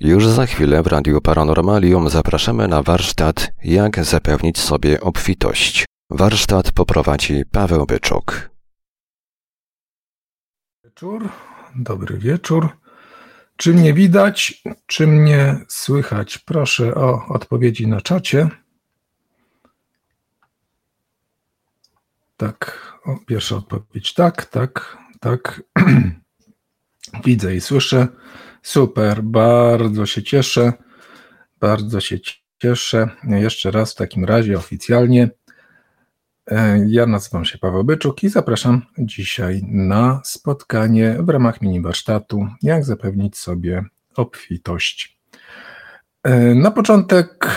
Już za chwilę w Radiu Paranormalium zapraszamy na warsztat Jak zapewnić sobie obfitość. Warsztat poprowadzi Paweł Byczuk. Dobry wieczór. Czy mnie widać, czy mnie słychać? Proszę o odpowiedzi na czacie. Tak, pierwsza odpowiedź. Tak. Widzę i słyszę. Super, bardzo się cieszę. Jeszcze raz w takim razie oficjalnie. Ja nazywam się Paweł Byczuk i zapraszam dzisiaj na spotkanie w ramach mini warsztatu Jak zapewnić sobie obfitość. Na początek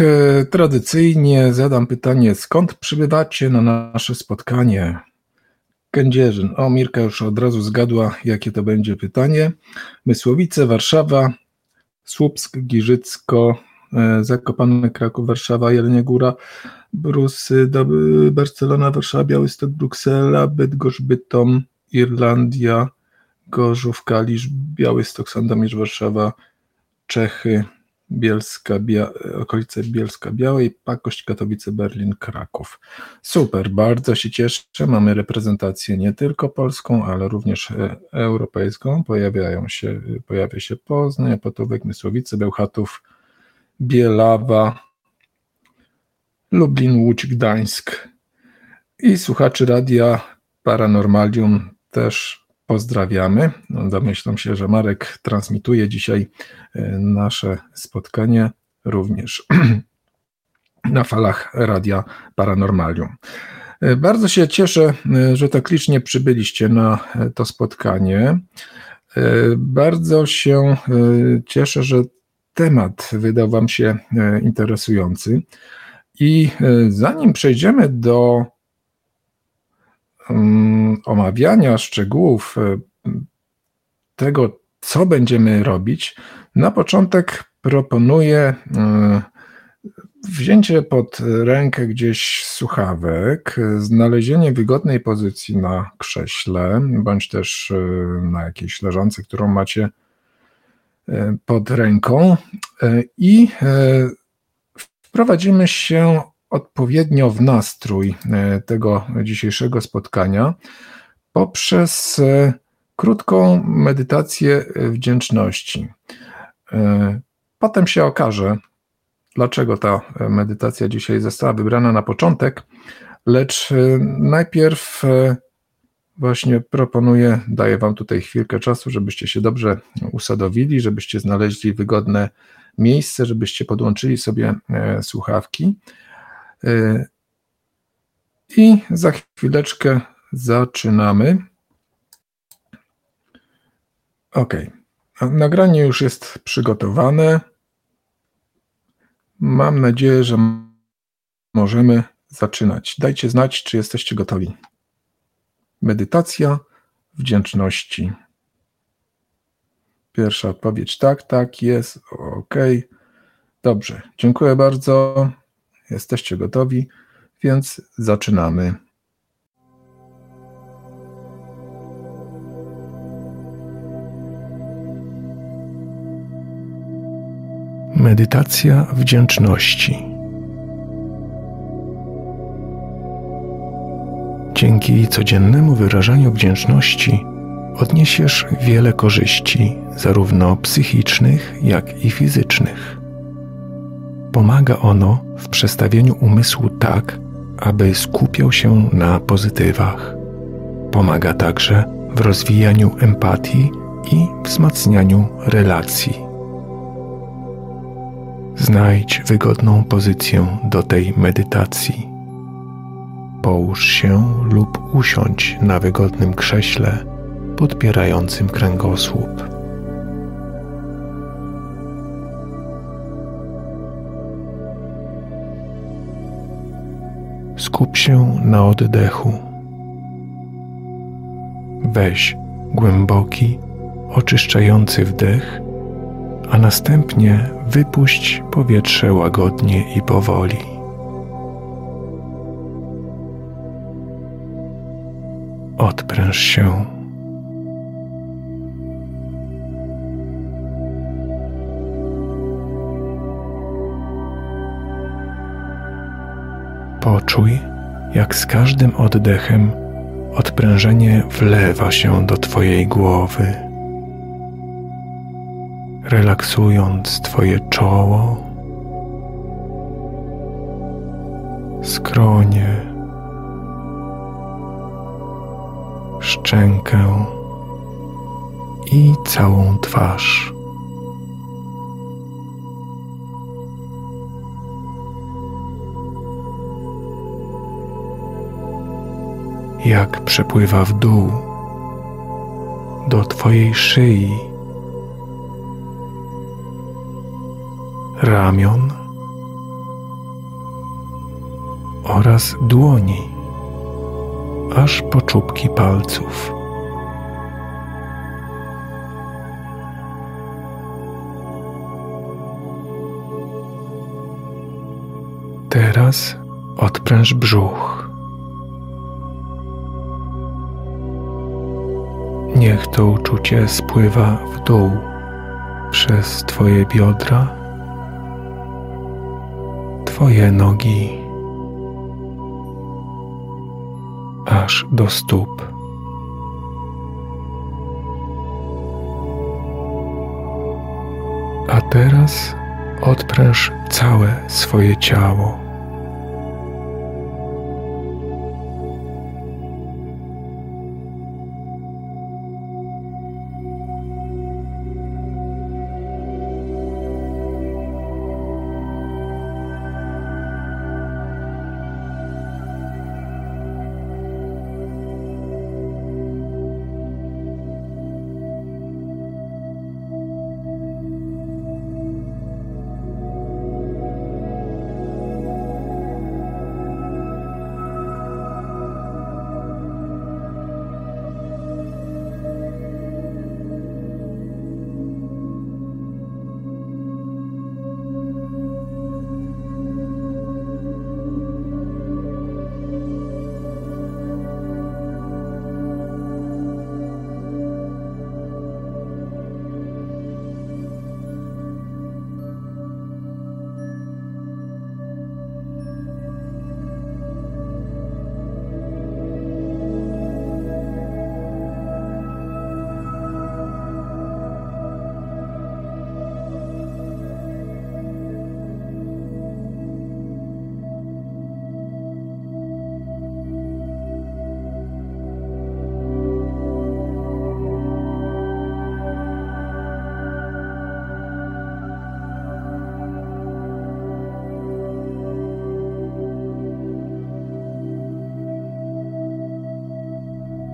tradycyjnie zadam pytanie, skąd przybywacie na nasze spotkanie? Kędzierzyn. O, Mirka już od razu zgadła, jakie to będzie pytanie. Mysłowice, Warszawa, Słupsk, Giżycko, Zakopane, Kraków, Warszawa, Jelenia Góra, Brusy, Barcelona, Warszawa, Białystok, Bruksela, Bydgoszcz, Bytom, Irlandia, Gorzów, Kalisz, Białystok, Sandomierz, Warszawa, Czechy, okolice Bielska Białej, Pakość, Katowice, Berlin, Kraków. Super, bardzo się cieszę. Mamy reprezentację nie tylko polską, ale również europejską. Pojawia się Poznań, Opatówek, Mysłowice, Bełchatów, Bielawa, Lublin, Łódź, Gdańsk. I słuchaczy Radia Paranormalium też pozdrawiamy. Domyślam się, że Marek transmituje dzisiaj nasze spotkanie również na falach Radia Paranormalium. Bardzo się cieszę, że tak licznie przybyliście na to spotkanie. Bardzo się cieszę, że temat wydał Wam się interesujący. I zanim przejdziemy do omawiania szczegółów tego, co będziemy robić, na początek proponuję wzięcie pod rękę gdzieś słuchawek, znalezienie wygodnej pozycji na krześle, bądź też na jakiejś leżance, którą macie pod ręką i wprowadzimy się odpowiednio w nastrój tego dzisiejszego spotkania poprzez krótką medytację wdzięczności. Potem się okaże, dlaczego ta medytacja dzisiaj została wybrana na początek, lecz najpierw właśnie proponuję, daję Wam tutaj chwilkę czasu, żebyście się dobrze usadowili, żebyście znaleźli wygodne miejsce, żebyście podłączyli sobie słuchawki. I za chwileczkę zaczynamy. Ok, nagranie już jest przygotowane. Mam nadzieję, że możemy zaczynać. Dajcie znać, czy jesteście gotowi. Medytacja wdzięczności. Pierwsza odpowiedź tak, jest, ok. Dobrze, dziękuję bardzo. Jesteście gotowi, więc zaczynamy. Medytacja wdzięczności. Dzięki codziennemu wyrażaniu wdzięczności odniesiesz wiele korzyści, zarówno psychicznych, jak i fizycznych. Pomaga ono w przestawieniu umysłu tak, aby skupiał się na pozytywach. Pomaga także w rozwijaniu empatii i wzmacnianiu relacji. Znajdź wygodną pozycję do tej medytacji. Połóż się lub usiądź na wygodnym krześle podpierającym kręgosłup. Skup się na oddechu. Weź głęboki, oczyszczający wdech, a następnie wypuść powietrze łagodnie i powoli. Odpręż się. Poczuj, jak z każdym oddechem odprężenie wlewa się do Twojej głowy, relaksując Twoje czoło, skronie, szczękę i całą twarz. Jak przepływa w dół do Twojej szyi, ramion oraz dłoni, aż po czubki palców. Teraz odpręż brzuch. Niech to uczucie spływa w dół przez Twoje biodra, Twoje nogi, aż do stóp. A teraz odpręż całe swoje ciało.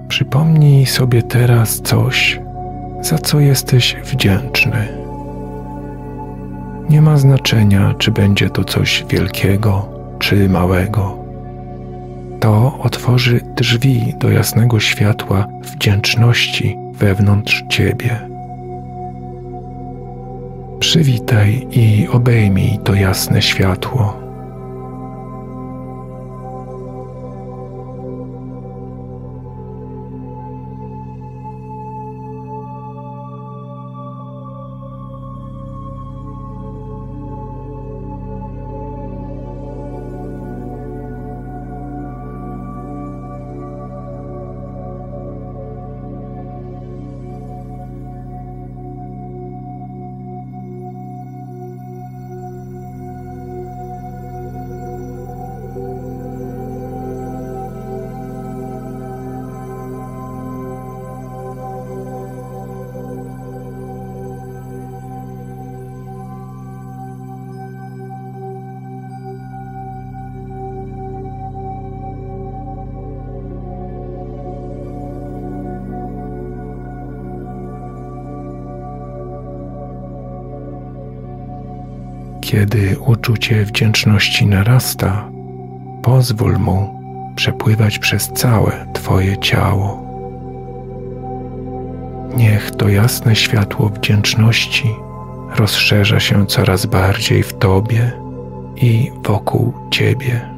Przypomnij sobie teraz coś, za co jesteś wdzięczny. Nie ma znaczenia, czy będzie to coś wielkiego, czy małego. To otworzy drzwi do jasnego światła wdzięczności wewnątrz Ciebie. Przywitaj i obejmij to jasne światło. Kiedy uczucie wdzięczności narasta, pozwól mu przepływać przez całe Twoje ciało. Niech to jasne światło wdzięczności rozszerza się coraz bardziej w Tobie i wokół Ciebie.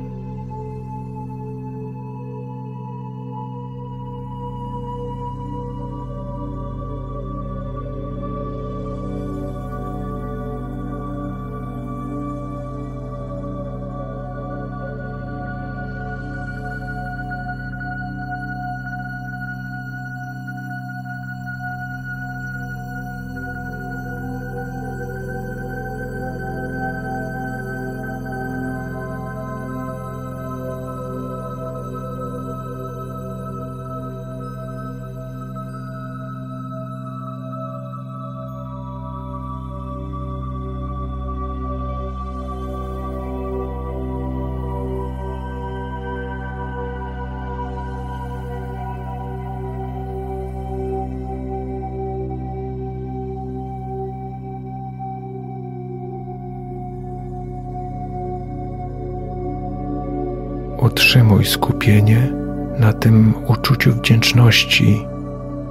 Utrzymuj skupienie na tym uczuciu wdzięczności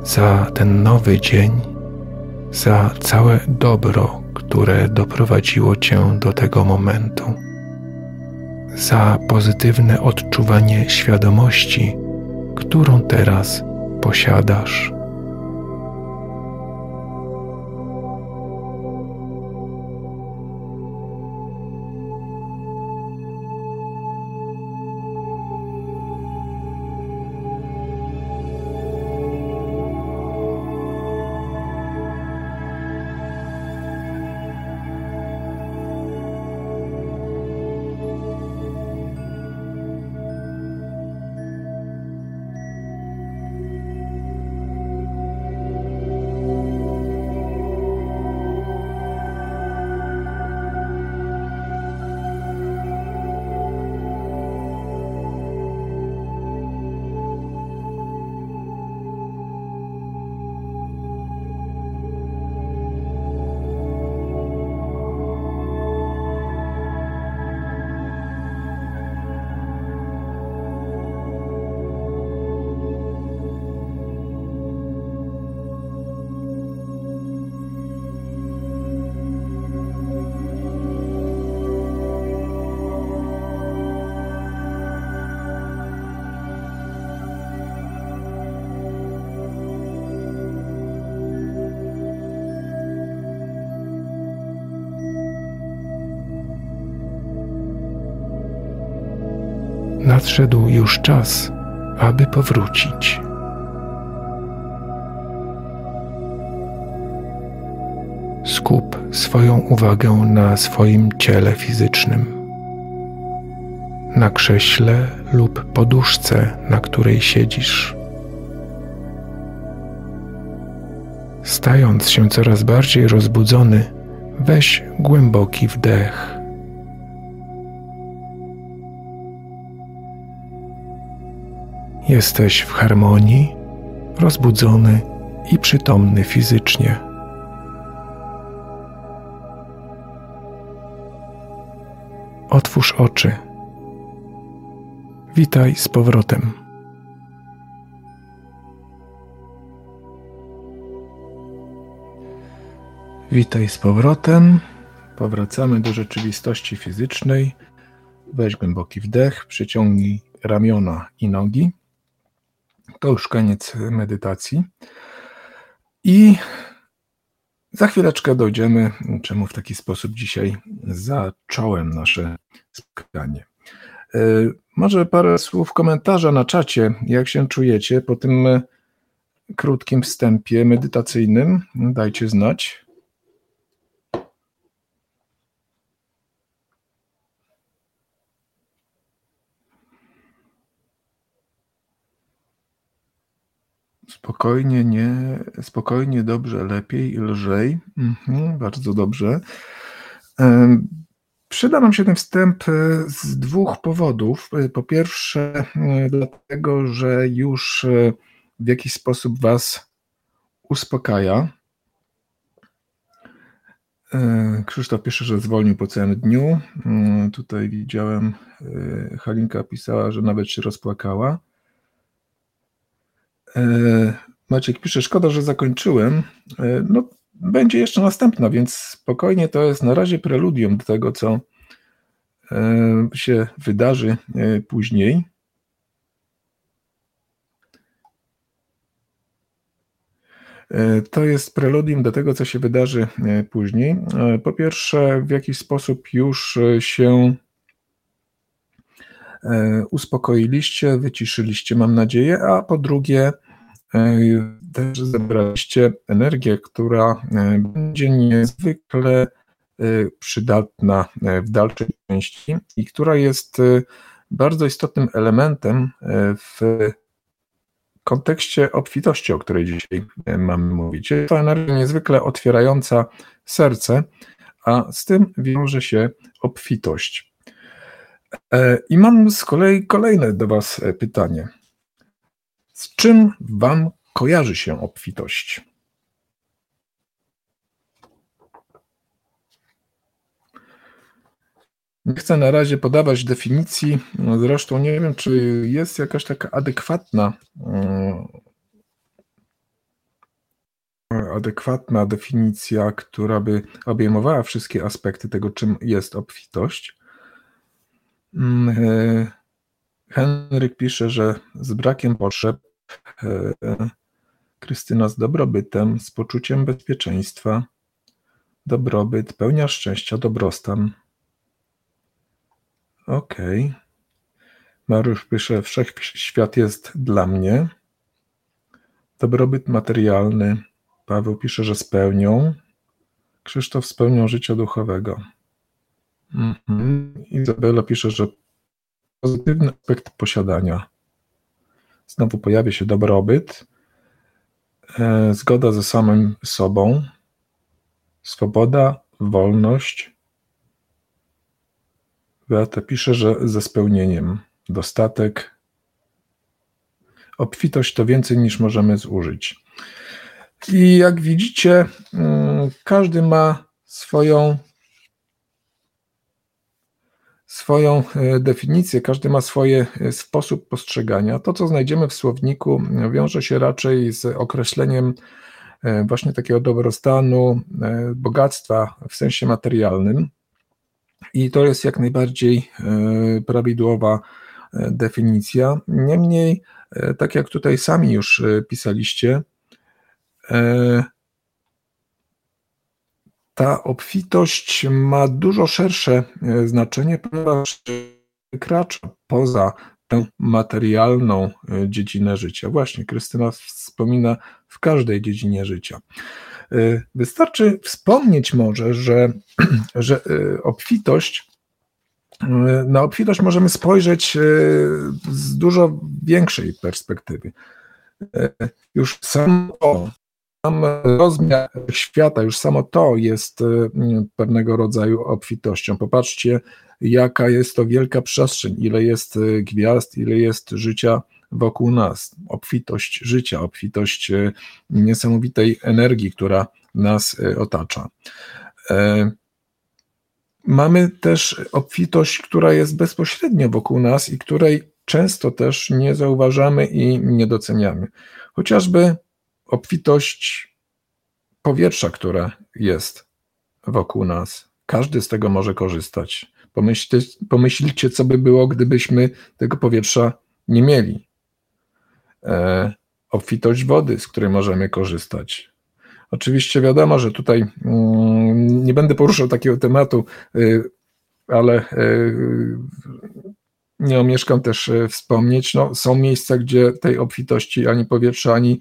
za ten nowy dzień, za całe dobro, które doprowadziło Cię do tego momentu, za pozytywne odczuwanie świadomości, którą teraz posiadasz. Nadszedł już czas, aby powrócić. Skup swoją uwagę na swoim ciele fizycznym, na krześle lub poduszce, na której siedzisz. Stając się coraz bardziej rozbudzony, weź głęboki wdech. Jesteś w harmonii, rozbudzony i przytomny fizycznie. Otwórz oczy. Witaj z powrotem. Witaj z powrotem. Powracamy do rzeczywistości fizycznej. Weź głęboki wdech, przyciągnij ramiona i nogi. To już koniec medytacji i za chwileczkę dojdziemy, czemu w taki sposób dzisiaj zacząłem nasze spotkanie. Może parę słów komentarza na czacie, jak się czujecie po tym krótkim wstępie medytacyjnym, dajcie znać. Spokojnie, nie, spokojnie, dobrze, lepiej i lżej. Bardzo dobrze. Przyda nam się ten wstęp z dwóch powodów. Po pierwsze, dlatego, że już w jakiś sposób Was uspokaja. Krzysztof pisze, że zwolnił po całym dniu. Tutaj widziałem, Halinka pisała, że nawet się rozpłakała. Maciek pisze, szkoda, że zakończyłem. No, będzie jeszcze następna, więc spokojnie, to jest na razie preludium do tego, co się wydarzy później. To jest preludium do tego, co się wydarzy później. Po pierwsze, w jakiś sposób już się uspokoiliście, wyciszyliście, mam nadzieję, a po drugie też zebraliście energię, która będzie niezwykle przydatna w dalszej części i która jest bardzo istotnym elementem w kontekście obfitości, o której dzisiaj mamy mówić. Jest to energia niezwykle otwierająca serce, a z tym wiąże się obfitość. I mam z kolei kolejne do Was pytanie. Z czym Wam kojarzy się obfitość? Nie chcę na razie podawać definicji, zresztą nie wiem, czy jest jakaś taka adekwatna definicja, która by obejmowała wszystkie aspekty tego, czym jest obfitość. Henryk pisze, że z brakiem potrzeb, Krystyna z dobrobytem, z poczuciem bezpieczeństwa, dobrobyt, pełnia szczęścia, dobrostan. Okej. Mariusz pisze, wszechświat jest dla mnie. Dobrobyt materialny. Paweł pisze, że z pełnią. Krzysztof z pełnią życia duchowego. Izabela pisze, że pozytywny aspekt posiadania. Znowu pojawia się dobrobyt. Zgoda ze samym sobą. Swoboda, wolność. Beata pisze, że ze spełnieniem. Dostatek. Obfitość to więcej niż możemy zużyć. I jak widzicie, każdy ma swoją definicję, każdy ma swój sposób postrzegania. To, co znajdziemy w słowniku, wiąże się raczej z określeniem właśnie takiego dobrostanu, bogactwa w sensie materialnym. I to jest jak najbardziej prawidłowa definicja. Niemniej, tak jak tutaj sami już pisaliście, ta obfitość ma dużo szersze znaczenie, ponieważ wykracza poza tę materialną dziedzinę życia. Właśnie, Krystyna wspomina w każdej dziedzinie życia. Wystarczy wspomnieć może, że na obfitość możemy spojrzeć z dużo większej perspektywy. Już sam rozmiar świata, już samo to jest pewnego rodzaju obfitością. Popatrzcie, jaka jest to wielka przestrzeń, ile jest gwiazd, ile jest życia wokół nas. Obfitość życia, obfitość niesamowitej energii, która nas otacza. Mamy też obfitość, która jest bezpośrednio wokół nas i której często też nie zauważamy i nie doceniamy. Chociażby obfitość powietrza, które jest wokół nas. Każdy z tego może korzystać. Pomyślcie, co by było, gdybyśmy tego powietrza nie mieli. Obfitość wody, z której możemy korzystać. Oczywiście wiadomo, że tutaj nie będę poruszał takiego tematu, ale nie omieszkam też wspomnieć, są miejsca, gdzie tej obfitości ani powietrza, ani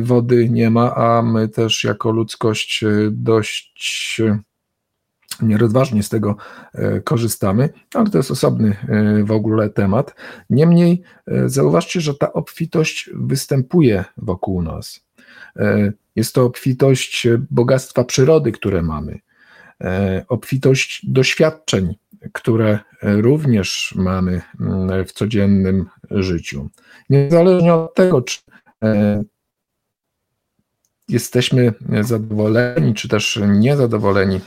wody nie ma, a my też jako ludzkość dość nierozważnie z tego korzystamy, ale to jest osobny w ogóle temat. Niemniej zauważcie, że ta obfitość występuje wokół nas. Jest to obfitość bogactwa przyrody, które mamy, obfitość doświadczeń, które również mamy w codziennym życiu. Niezależnie od tego, czy jesteśmy zadowoleni, czy też niezadowoleni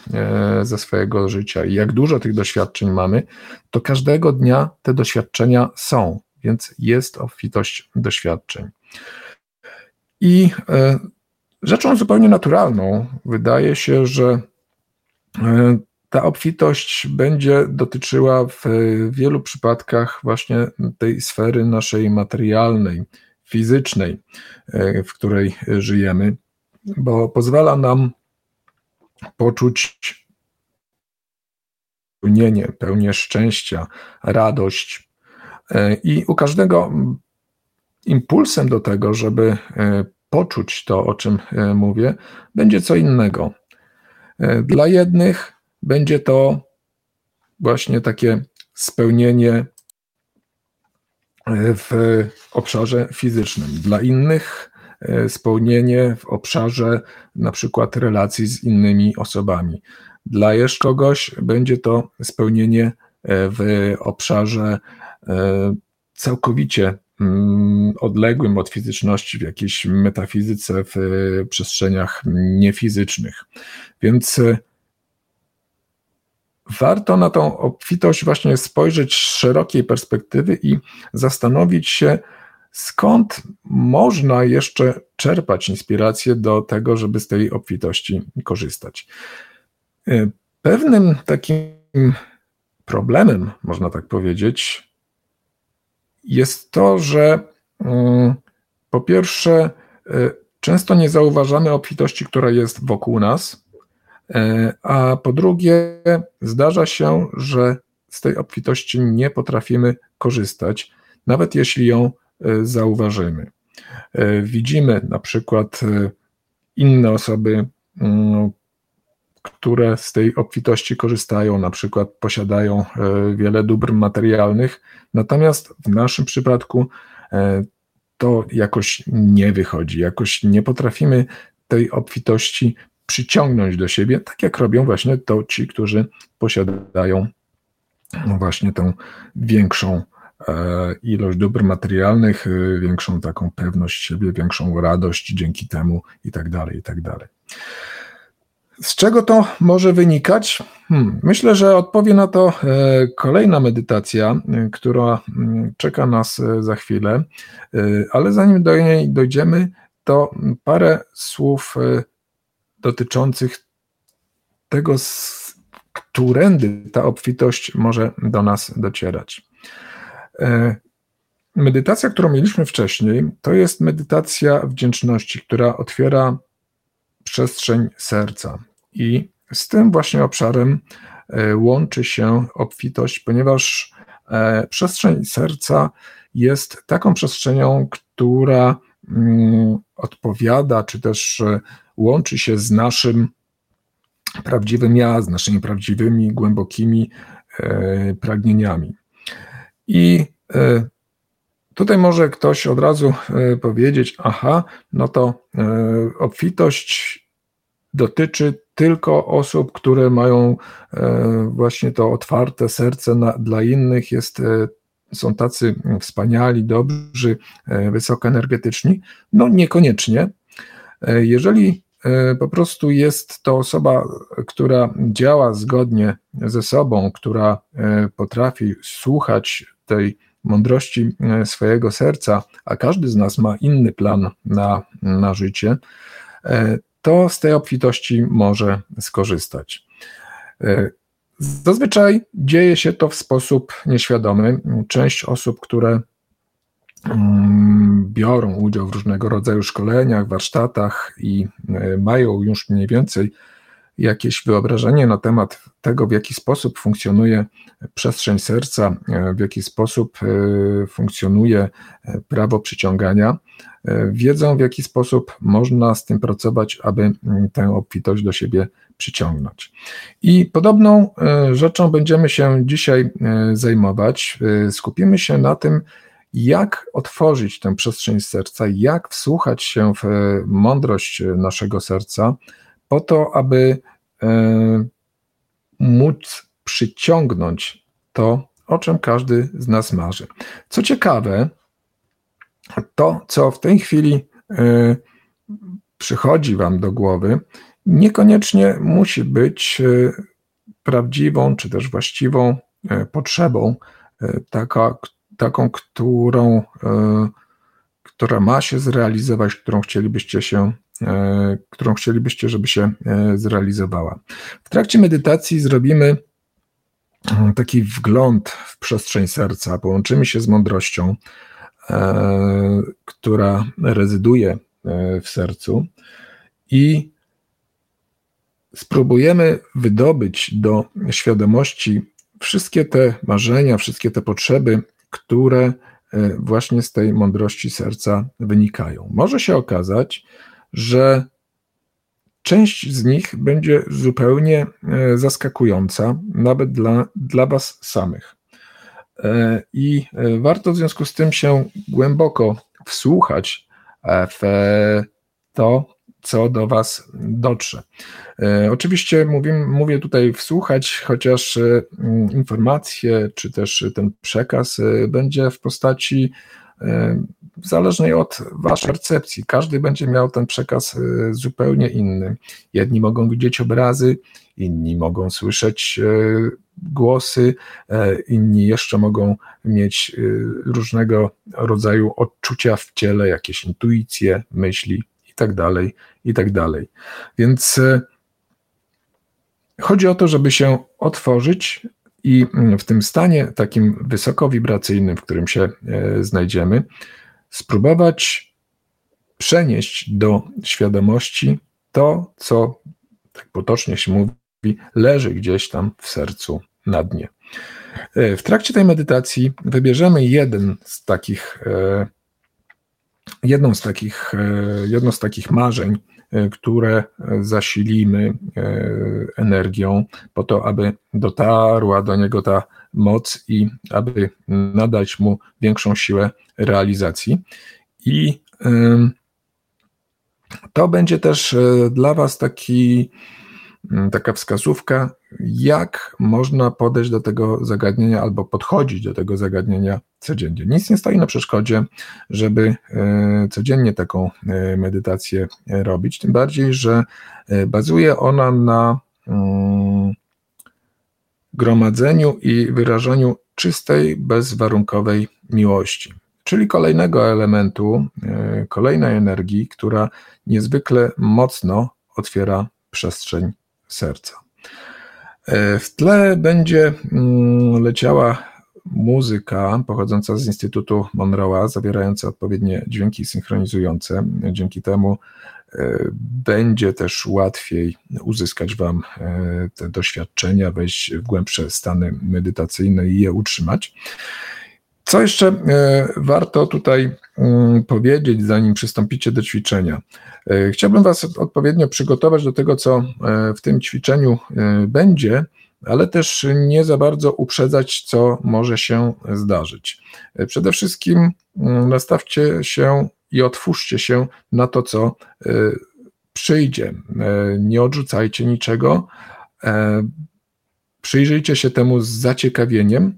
ze swojego życia i jak dużo tych doświadczeń mamy, to każdego dnia te doświadczenia są, więc jest obfitość doświadczeń. I rzeczą zupełnie naturalną wydaje się, że ta obfitość będzie dotyczyła w wielu przypadkach właśnie tej sfery naszej materialnej, fizycznej, w której żyjemy, bo pozwala nam poczuć spełnienie, pełnię szczęścia, radość. I u każdego impulsem do tego, żeby poczuć to, o czym mówię, będzie co innego. Dla jednych będzie to właśnie takie spełnienie w obszarze fizycznym. Dla innych spełnienie w obszarze na przykład relacji z innymi osobami. Dla jeszcze kogoś będzie to spełnienie w obszarze całkowicie odległym od fizyczności, w jakiejś metafizyce, w przestrzeniach niefizycznych. Więc warto na tą obfitość właśnie spojrzeć z szerokiej perspektywy i zastanowić się, skąd można jeszcze czerpać inspirację do tego, żeby z tej obfitości korzystać. Pewnym takim problemem, można tak powiedzieć, jest to, że po pierwsze często nie zauważamy obfitości, która jest wokół nas, a po drugie zdarza się, że z tej obfitości nie potrafimy korzystać, nawet jeśli ją zauważymy. Widzimy na przykład inne osoby, które z tej obfitości korzystają, na przykład posiadają wiele dóbr materialnych, natomiast w naszym przypadku to jakoś nie wychodzi, jakoś nie potrafimy tej obfitości przyciągnąć do siebie, tak jak robią właśnie to ci, którzy posiadają właśnie tą większą ilość dóbr materialnych, większą taką pewność siebie, większą radość dzięki temu i tak dalej, i tak dalej. Z czego to może wynikać? Myślę, że odpowie na to kolejna medytacja, która czeka nas za chwilę, ale zanim do niej dojdziemy, to parę słów dotyczących tego, którędy ta obfitość może do nas docierać. Medytacja, którą mieliśmy wcześniej, to jest medytacja wdzięczności, która otwiera przestrzeń serca i z tym właśnie obszarem łączy się obfitość, ponieważ przestrzeń serca jest taką przestrzenią, która odpowiada, czy też łączy się z naszym prawdziwym ja, z naszymi prawdziwymi, głębokimi pragnieniami. I tutaj może ktoś od razu powiedzieć, aha, no to obfitość dotyczy tylko osób, które mają właśnie to otwarte serce dla innych, są tacy wspaniali, dobrzy, wysokoenergetyczni. No niekoniecznie. Jeżeli po prostu jest to osoba, która działa zgodnie ze sobą, która potrafi słuchać tej mądrości swojego serca, a każdy z nas ma inny plan na życie, to z tej obfitości może skorzystać. Zazwyczaj dzieje się to w sposób nieświadomy. Część osób, które biorą udział w różnego rodzaju szkoleniach, warsztatach i mają już mniej więcej jakieś wyobrażenie na temat tego, w jaki sposób funkcjonuje przestrzeń serca, w jaki sposób funkcjonuje prawo przyciągania, wiedzą, w jaki sposób można z tym pracować, aby tę obfitość do siebie przyciągnąć. I podobną rzeczą będziemy się dzisiaj zajmować. Skupimy się na tym, jak otworzyć tę przestrzeń serca, jak wsłuchać się w mądrość naszego serca, po to, aby móc przyciągnąć to, o czym każdy z nas marzy. Co ciekawe, to, co w tej chwili przychodzi wam do głowy, niekoniecznie musi być prawdziwą, czy też właściwą potrzebą, taką, która ma się zrealizować, którą chcielibyście, żeby się zrealizowała. W trakcie medytacji zrobimy taki wgląd w przestrzeń serca, połączymy się z mądrością, która rezyduje w sercu i spróbujemy wydobyć do świadomości wszystkie te marzenia, wszystkie te potrzeby, które właśnie z tej mądrości serca wynikają. Może się okazać, że część z nich będzie zupełnie zaskakująca, nawet dla was samych. I warto w związku z tym się głęboko wsłuchać w to, co do was dotrze. Oczywiście mówię tutaj wsłuchać, chociaż informacje, czy też ten przekaz będzie w postaci zależnej od waszej percepcji. Każdy będzie miał ten przekaz zupełnie inny. Jedni mogą widzieć obrazy, inni mogą słyszeć głosy, inni jeszcze mogą mieć różnego rodzaju odczucia w ciele, jakieś intuicje, myśli i tak dalej. Więc chodzi o to, żeby się otworzyć i w tym stanie takim wysokowibracyjnym, w którym się znajdziemy, spróbować przenieść do świadomości to, co, tak potocznie się mówi, leży gdzieś tam w sercu na dnie. W trakcie tej medytacji wybierzemy jedno z takich marzeń, które zasilimy energią po to, aby dotarła do niego ta moc i aby nadać mu większą siłę realizacji. I to będzie też dla was taka wskazówka, jak można podejść do tego zagadnienia albo podchodzić do tego zagadnienia codziennie. Nic nie stoi na przeszkodzie, żeby codziennie taką medytację robić, tym bardziej, że bazuje ona na gromadzeniu i wyrażaniu czystej, bezwarunkowej miłości, czyli kolejnego elementu, kolejnej energii, która niezwykle mocno otwiera przestrzeń serca. W tle będzie leciała muzyka pochodząca z Instytutu Monroe'a, zawierająca odpowiednie dźwięki synchronizujące. Dzięki temu będzie też łatwiej uzyskać wam te doświadczenia, wejść w głębsze stany medytacyjne i je utrzymać. Co jeszcze warto tutaj powiedzieć, zanim przystąpicie do ćwiczenia? Chciałbym was odpowiednio przygotować do tego, co w tym ćwiczeniu będzie, ale też nie za bardzo uprzedzać, co może się zdarzyć. Przede wszystkim nastawcie się i otwórzcie się na to, co przyjdzie. Nie odrzucajcie niczego, przyjrzyjcie się temu z zaciekawieniem.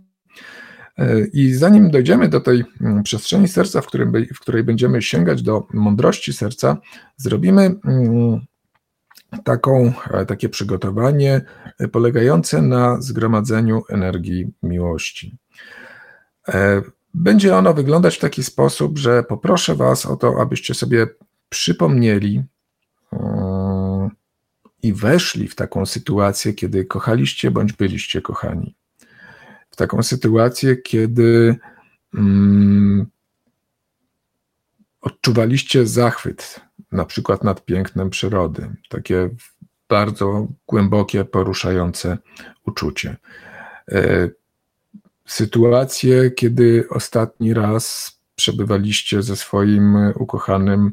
I zanim dojdziemy do tej przestrzeni serca, w której będziemy sięgać do mądrości serca, zrobimy takie przygotowanie polegające na zgromadzeniu energii miłości. Będzie ono wyglądać w taki sposób, że poproszę was o to, abyście sobie przypomnieli i weszli w taką sytuację, kiedy kochaliście bądź byliście kochani. Taką sytuację, kiedy odczuwaliście zachwyt, na przykład nad pięknem przyrody, takie bardzo głębokie, poruszające uczucie. Sytuację, kiedy ostatni raz przebywaliście ze swoim ukochanym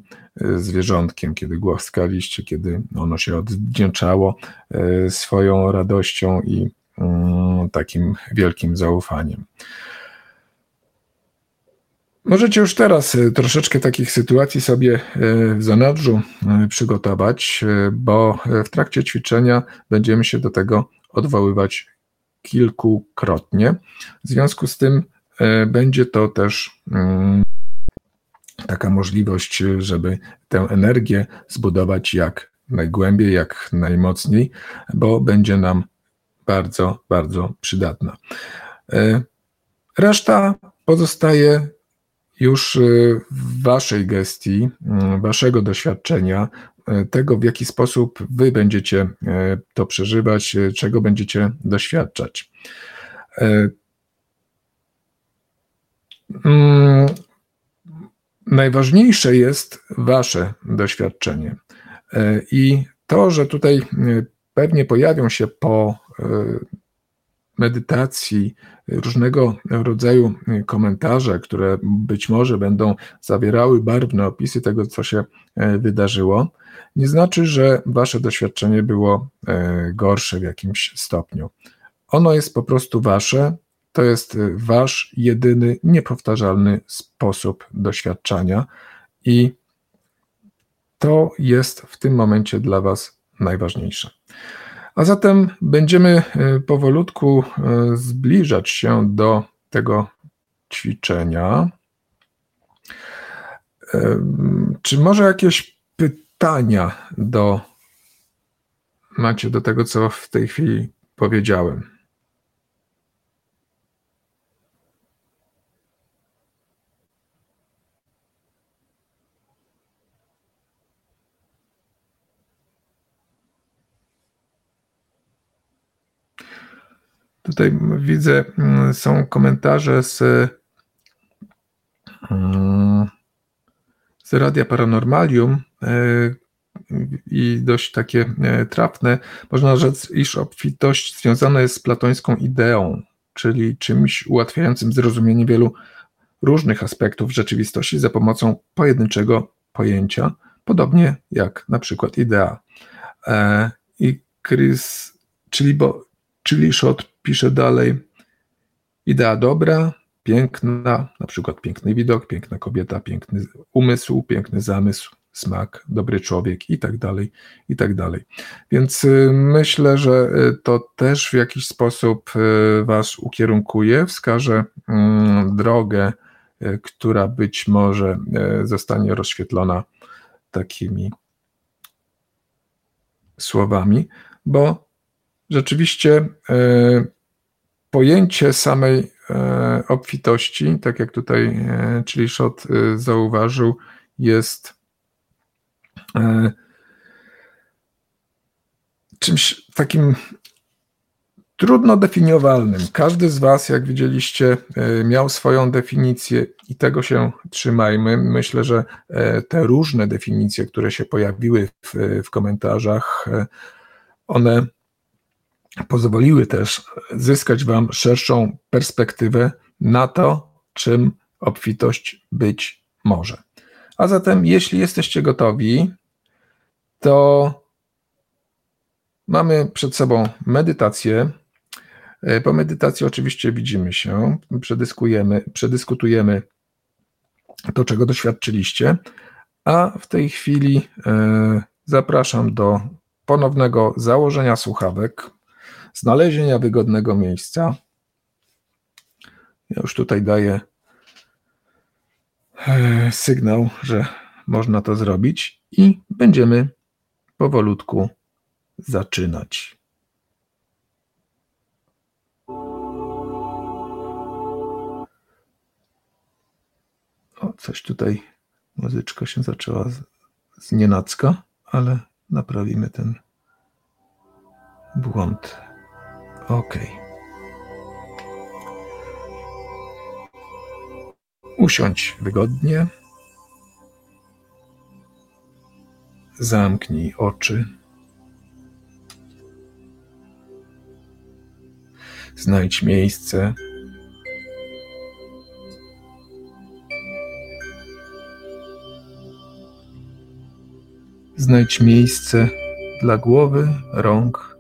zwierzątkiem, kiedy głaskaliście, kiedy ono się odwdzięczało swoją radością i takim wielkim zaufaniem. Możecie już teraz troszeczkę takich sytuacji sobie w zanadrzu przygotować, bo w trakcie ćwiczenia będziemy się do tego odwoływać kilkukrotnie. W związku z tym będzie to też taka możliwość, żeby tę energię zbudować jak najgłębiej, jak najmocniej, bo będzie nam bardzo, bardzo przydatna. Reszta pozostaje już w waszej gestii, waszego doświadczenia, tego, w jaki sposób wy będziecie to przeżywać, czego będziecie doświadczać. Najważniejsze jest wasze doświadczenie. I to, że tutaj pewnie pojawią się po medytacji różnego rodzaju komentarze, które być może będą zawierały barwne opisy tego, co się wydarzyło, nie znaczy, że wasze doświadczenie było gorsze w jakimś stopniu. Ono jest po prostu wasze, to jest wasz jedyny, niepowtarzalny sposób doświadczania i to jest w tym momencie dla was najważniejsze. A zatem będziemy powolutku zbliżać się do tego ćwiczenia. Czy może jakieś pytania do macie do tego, co w tej chwili powiedziałem. Tutaj widzę, są komentarze z Radia Paranormalium i dość takie trafne. Można rzec, iż obfitość związana jest z platońską ideą, czyli czymś ułatwiającym zrozumienie wielu różnych aspektów rzeczywistości za pomocą pojedynczego pojęcia, podobnie jak na przykład idea. I Chris, czyli Szot pisze dalej, idea dobra, piękna, na przykład piękny widok, piękna kobieta, piękny umysł, piękny zamysł, smak, dobry człowiek i tak dalej, i tak dalej. Więc myślę, że to też w jakiś sposób was ukierunkuje, wskaże drogę, która być może zostanie rozświetlona takimi słowami, bo rzeczywiście pojęcie samej obfitości, tak jak tutaj Chiliszot zauważył, jest czymś takim trudno definiowalnym. Każdy z was, jak widzieliście, miał swoją definicję i tego się trzymajmy. Myślę, że te różne definicje, które się pojawiły w komentarzach, one pozwoliły też zyskać wam szerszą perspektywę na to, czym obfitość być może. A zatem, jeśli jesteście gotowi, to mamy przed sobą medytację. Po medytacji oczywiście widzimy się, przedyskutujemy to, czego doświadczyliście, a w tej chwili zapraszam do ponownego założenia słuchawek, znalezienia wygodnego miejsca. Ja już tutaj daję sygnał, że można to zrobić i będziemy powolutku zaczynać. O, coś tutaj, muzyczka się zaczęła znienacka, ale naprawimy ten błąd. OK. Usiądź wygodnie. Zamknij oczy. Znajdź miejsce, dla głowy, rąk,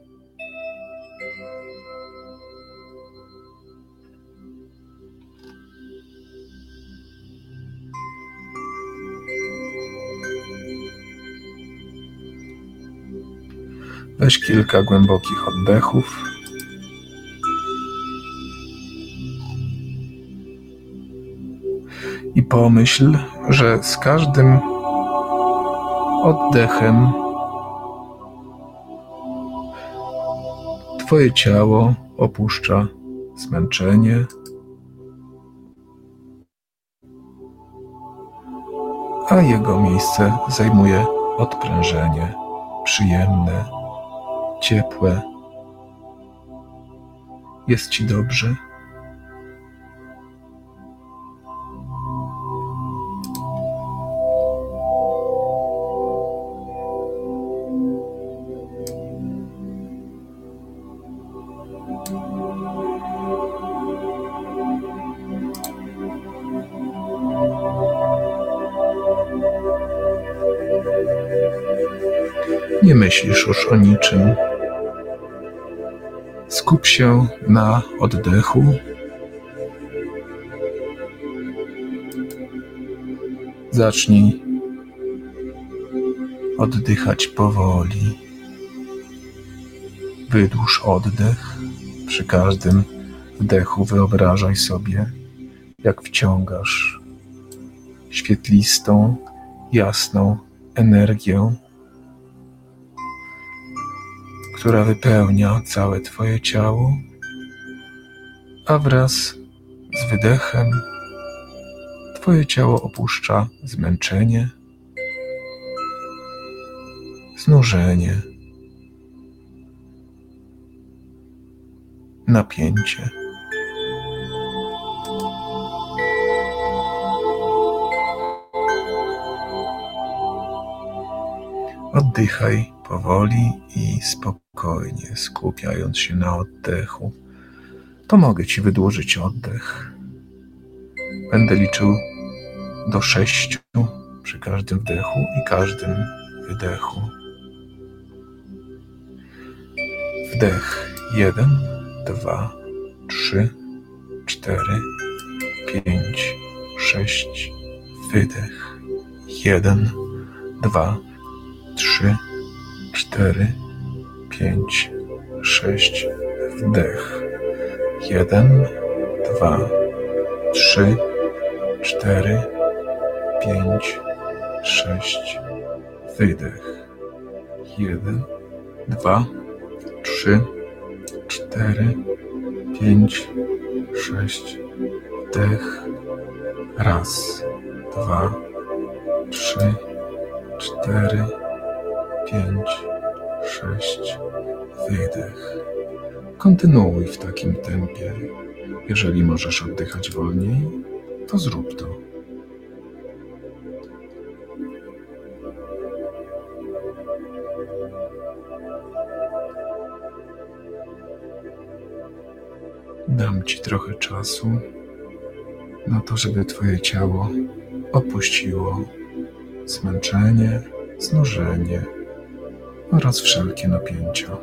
weź kilka głębokich oddechów. I pomyśl, że z każdym oddechem twoje ciało opuszcza zmęczenie, a jego miejsce zajmuje odprężenie przyjemne, ciepłe. Jest ci dobrze. Nie myślisz już o niczym. Skup się na oddechu. Zacznij oddychać powoli. Wydłuż oddech. Przy każdym wdechu wyobrażaj sobie, jak wciągasz świetlistą, jasną energię, która wypełnia całe Twoje ciało, a wraz z wydechem Twoje ciało opuszcza zmęczenie, znużenie, napięcie. Oddychaj powoli i spokojnie, skupiając się na oddechu. Pomogę Ci wydłużyć oddech. Będę liczył do 6 przy każdym wdechu i każdym wydechu. Wdech 1, 2, 3, 4, 5, 6. Wydech 1, 2, 3, 4, 5, 6, wdech, 1, 2, 3, 4, 5, 6, wydech, 1, 2, 3, 4, 5, 6, wdech, raz, dwa, trzy, cztery, 5, 6, wydech. Kontynuuj w takim tempie. Jeżeli możesz oddychać wolniej, to zrób to. Dam Ci trochę czasu na to, żeby Twoje ciało opuściło zmęczenie, znużenie oraz wszelkie napięcia.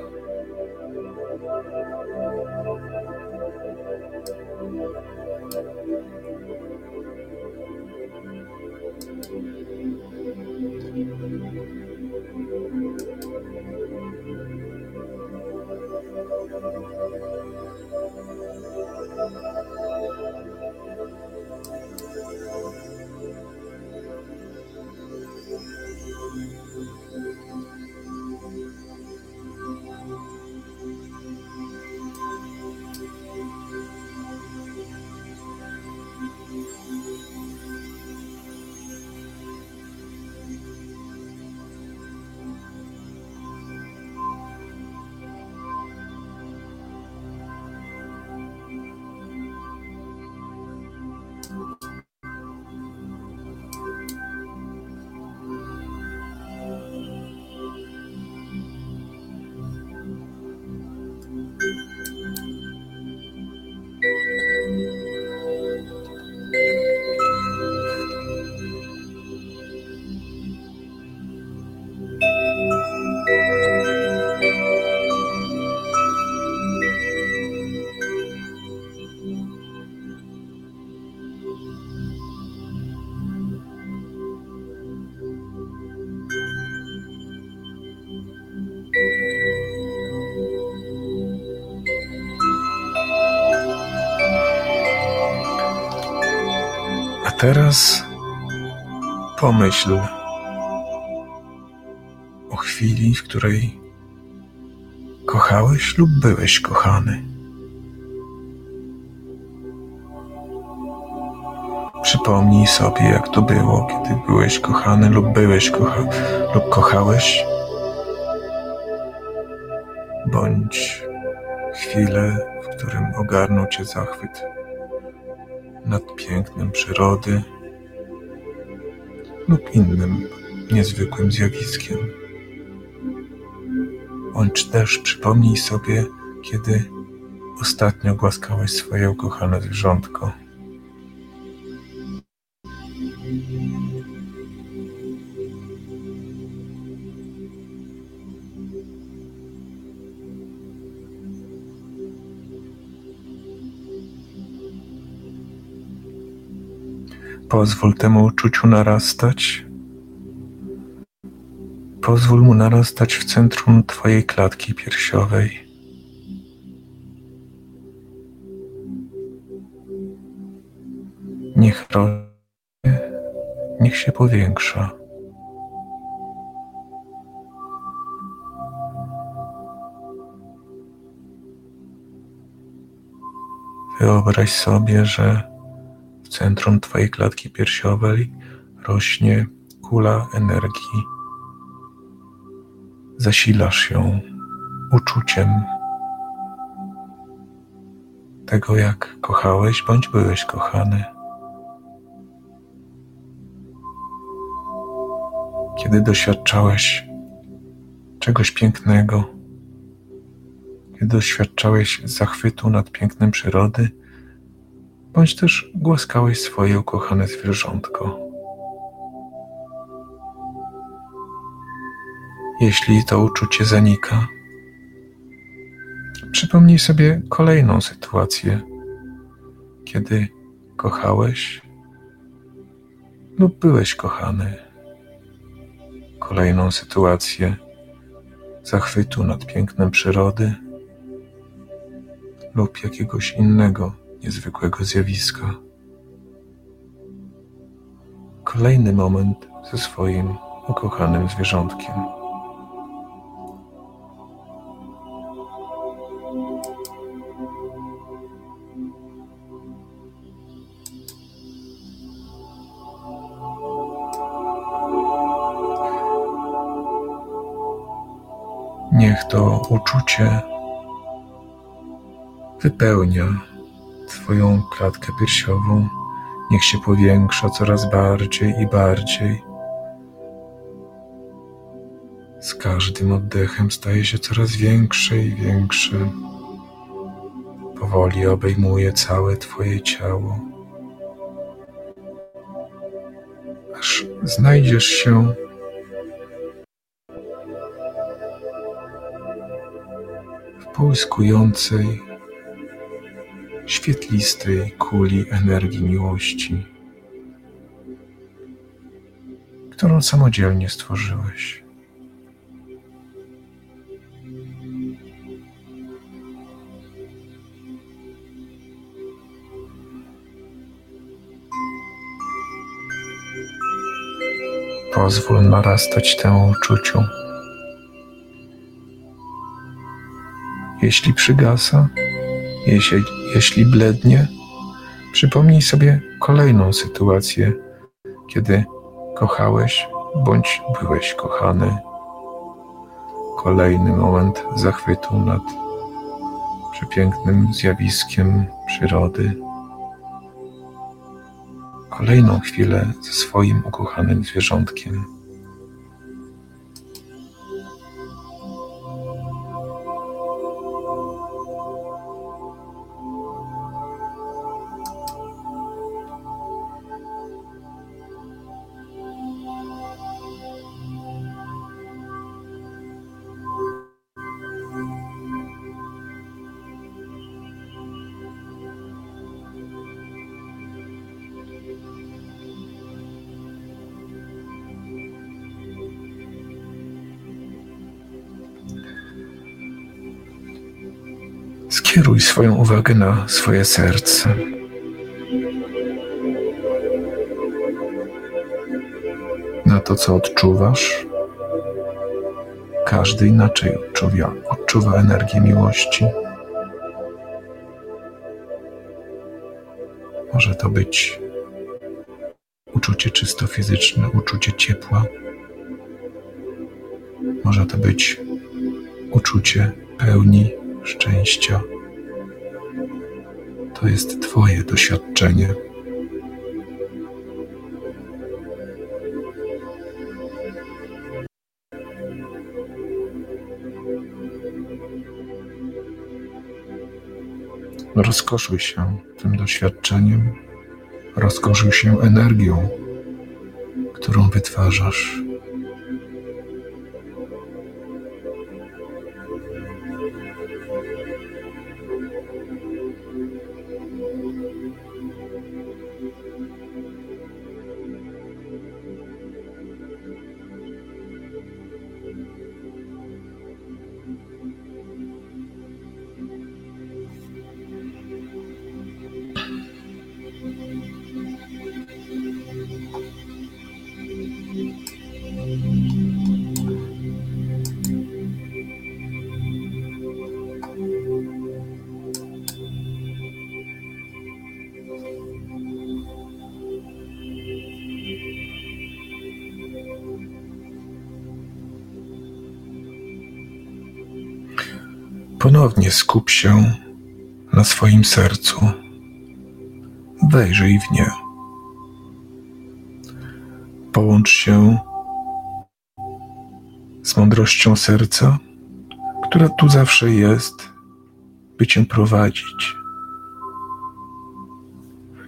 Teraz pomyśl o chwili, w której kochałeś lub byłeś kochany. Przypomnij sobie, jak to było, kiedy byłeś kochany lub kochałeś. Bądź chwilę, w którym ogarnął Cię zachwyt nad pięknem przyrody lub innym niezwykłym zjawiskiem. Bądź też przypomnij sobie, kiedy ostatnio głaskałeś swoje ukochane zwierzątko. Pozwól temu uczuciu narastać. Pozwól mu narastać w centrum Twojej klatki piersiowej. Niech rośnie, niech się powiększa. Wyobraź sobie, że w centrum twojej klatki piersiowej rośnie kula energii. Zasilasz ją uczuciem tego, jak kochałeś bądź byłeś kochany. Kiedy doświadczałeś czegoś pięknego, kiedy doświadczałeś zachwytu nad pięknem przyrody, bądź też głaskałeś swoje ukochane zwierzątko. Jeśli to uczucie zanika, przypomnij sobie kolejną sytuację, kiedy kochałeś lub byłeś kochany. Kolejną sytuację zachwytu nad pięknem przyrody lub jakiegoś innego niezwykłego zjawiska. Kolejny moment ze swoim ukochanym zwierzątkiem. Niech to uczucie wypełnia twoją klatkę piersiową, niech się powiększa coraz bardziej i bardziej. Z każdym oddechem staje się coraz większe i większe. Powoli obejmuje całe twoje ciało. Aż znajdziesz się połyskującej, świetlistej kuli energii miłości, którą samodzielnie stworzyłeś. Pozwól narastać temu uczuciu. Jeśli przygasa, jeśli blednie, przypomnij sobie kolejną sytuację, kiedy kochałeś bądź byłeś kochany. Kolejny moment zachwytu nad przepięknym zjawiskiem przyrody. Kolejną chwilę ze swoim ukochanym zwierzątkiem. Skieruj swoją uwagę na swoje serce. Na to, co odczuwasz. Każdy inaczej odczuwa energię miłości. Może to być uczucie czysto fizyczne, uczucie ciepła. Może to być uczucie pełni, szczęścia. To jest twoje doświadczenie. Rozkoszuj się tym doświadczeniem, rozkoszuj się energią, którą wytwarzasz. Ponownie skup się na swoim sercu. Wejrzyj w nie. Połącz się z mądrością serca, która tu zawsze jest, by cię prowadzić.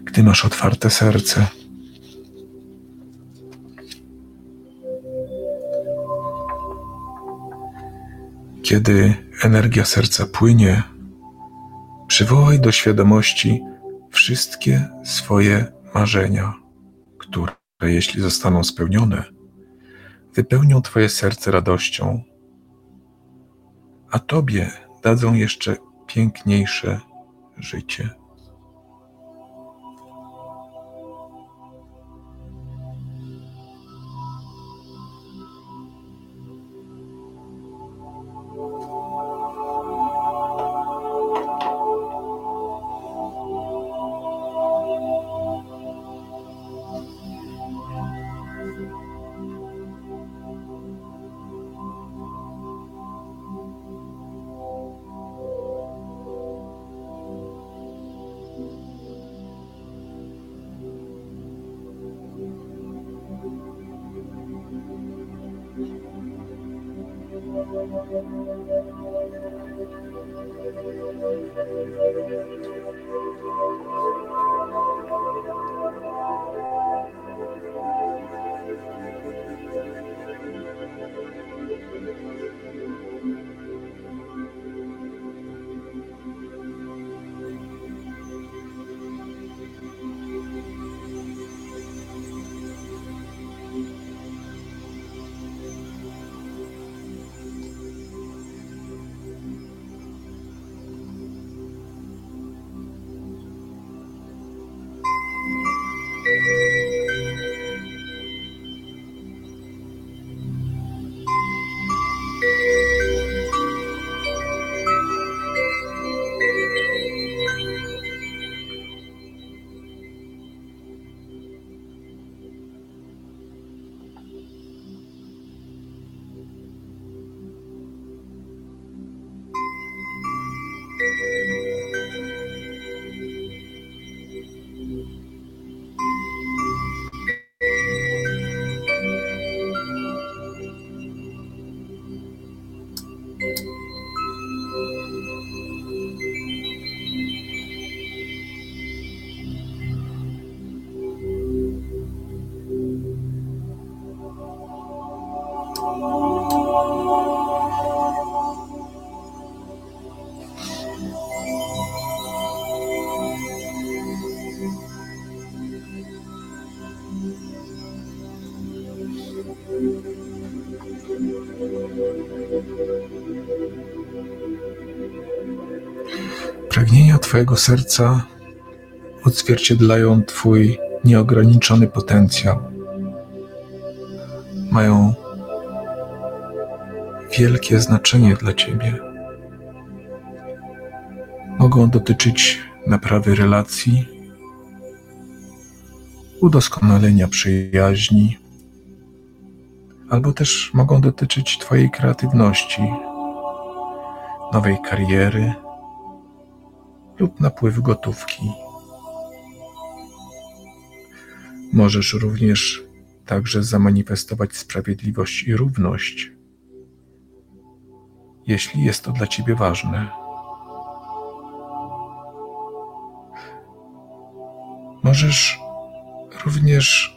Gdy masz otwarte serce, kiedy energia serca płynie, przywołaj do świadomości wszystkie swoje marzenia, które, jeśli zostaną spełnione, wypełnią twoje serce radością, a tobie dadzą jeszcze piękniejsze życie. Pragnienia twojego serca odzwierciedlają twój nieograniczony potencjał. Mają wielkie znaczenie dla ciebie. Mogą dotyczyć naprawy relacji, udoskonalenia przyjaźni, albo też mogą dotyczyć twojej kreatywności, nowej kariery lub napływu gotówki. Możesz również także zamanifestować sprawiedliwość i równość, jeśli jest to dla ciebie ważne. Możesz również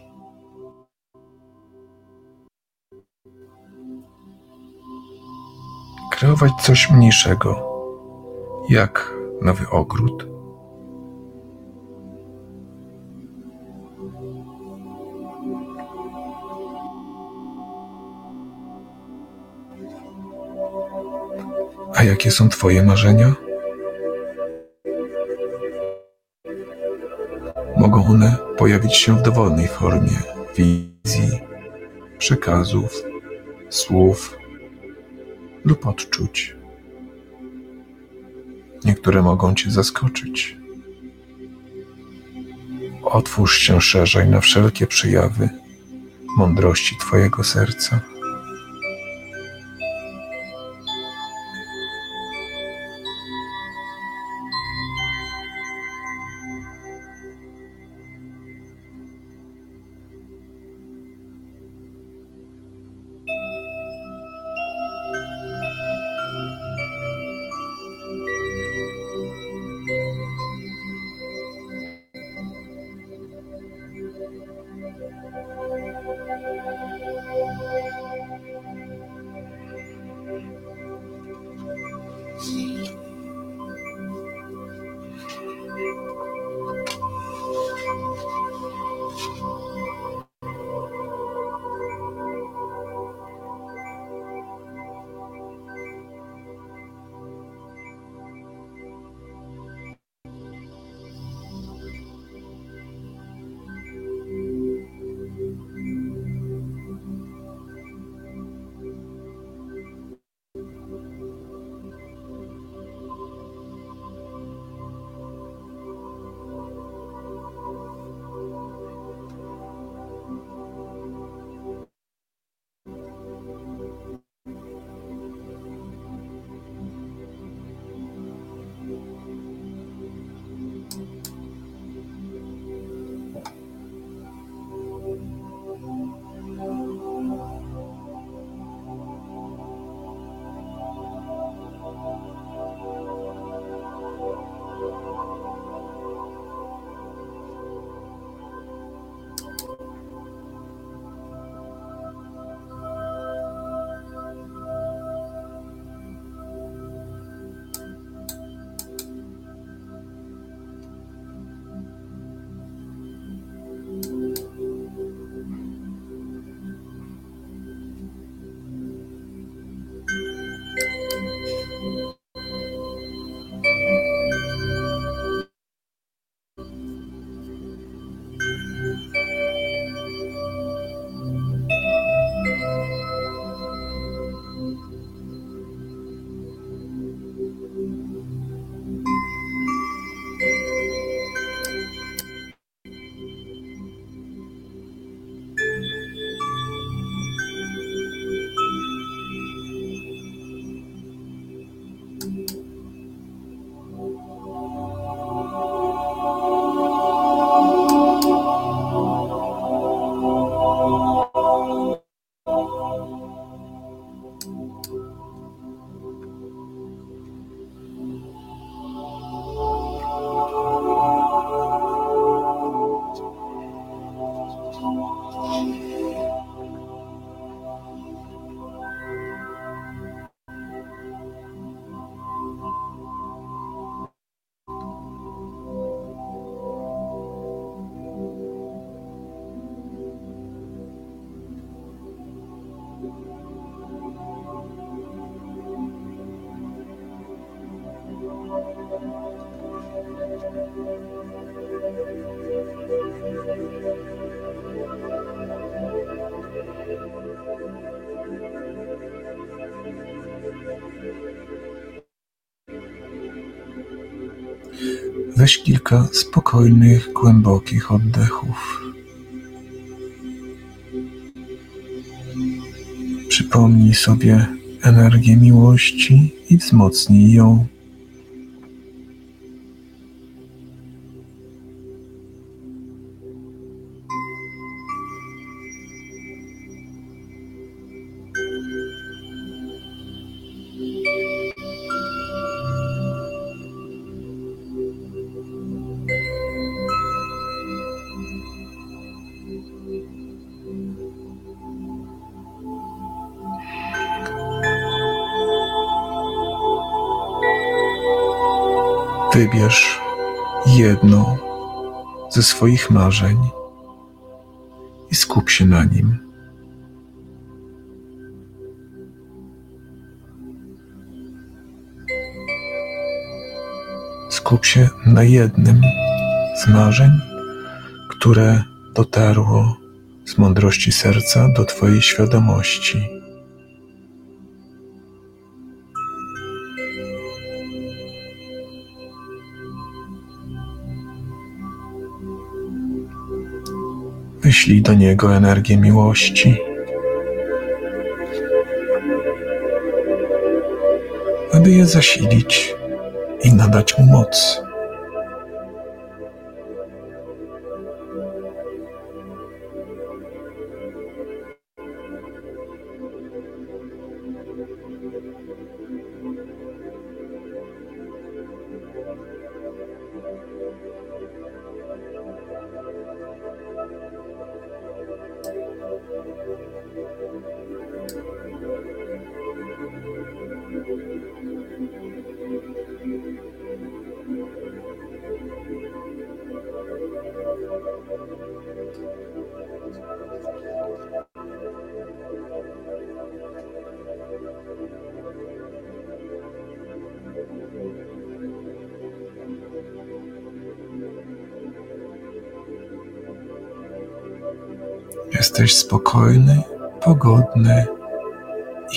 kreować coś mniejszego, jak nowy ogród, a jakie są twoje marzenia? Mogą one pojawić się w dowolnej formie wizji, przekazów, słów lub odczuć. Niektóre mogą cię zaskoczyć. Otwórz się szerzej na wszelkie przejawy mądrości twojego serca. Weź kilka spokojnych, głębokich oddechów. Przypomnij sobie energię miłości i wzmocnij ją. Wybierz jedno ze swoich marzeń i skup się na nim. Skup się na jednym z marzeń, które dotarło z mądrości serca do twojej świadomości. Wyślij do niego energię miłości. Aby je zasilić i nadać mu moc. Jesteś spokojny, pogodny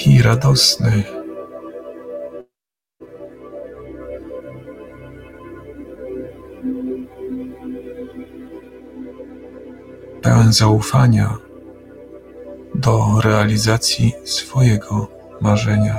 i radosny. Pełen zaufania do realizacji swojego marzenia.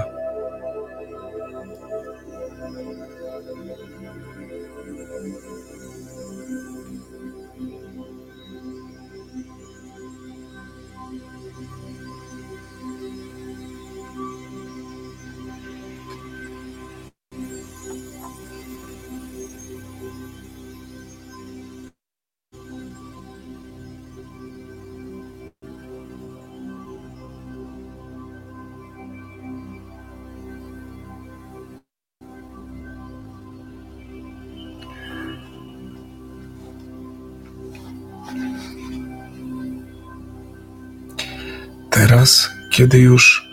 Teraz, kiedy już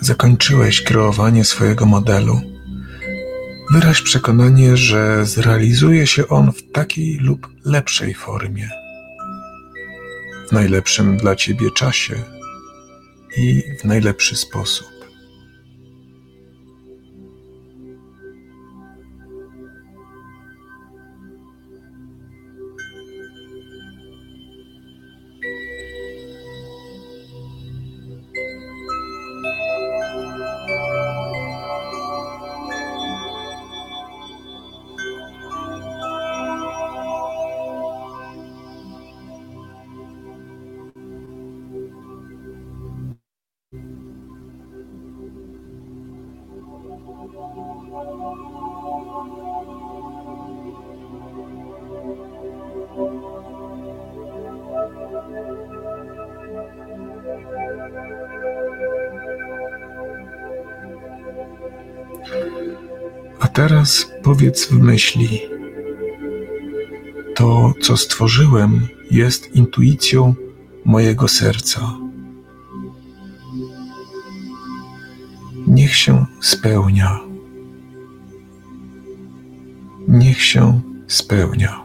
zakończyłeś kreowanie swojego modelu, wyraź przekonanie, że zrealizuje się on w takiej lub lepszej formie, w najlepszym dla ciebie czasie i w najlepszy sposób. Teraz powiedz w myśli: to, co stworzyłem, jest intuicją mojego serca. Niech się spełnia. Niech się spełnia.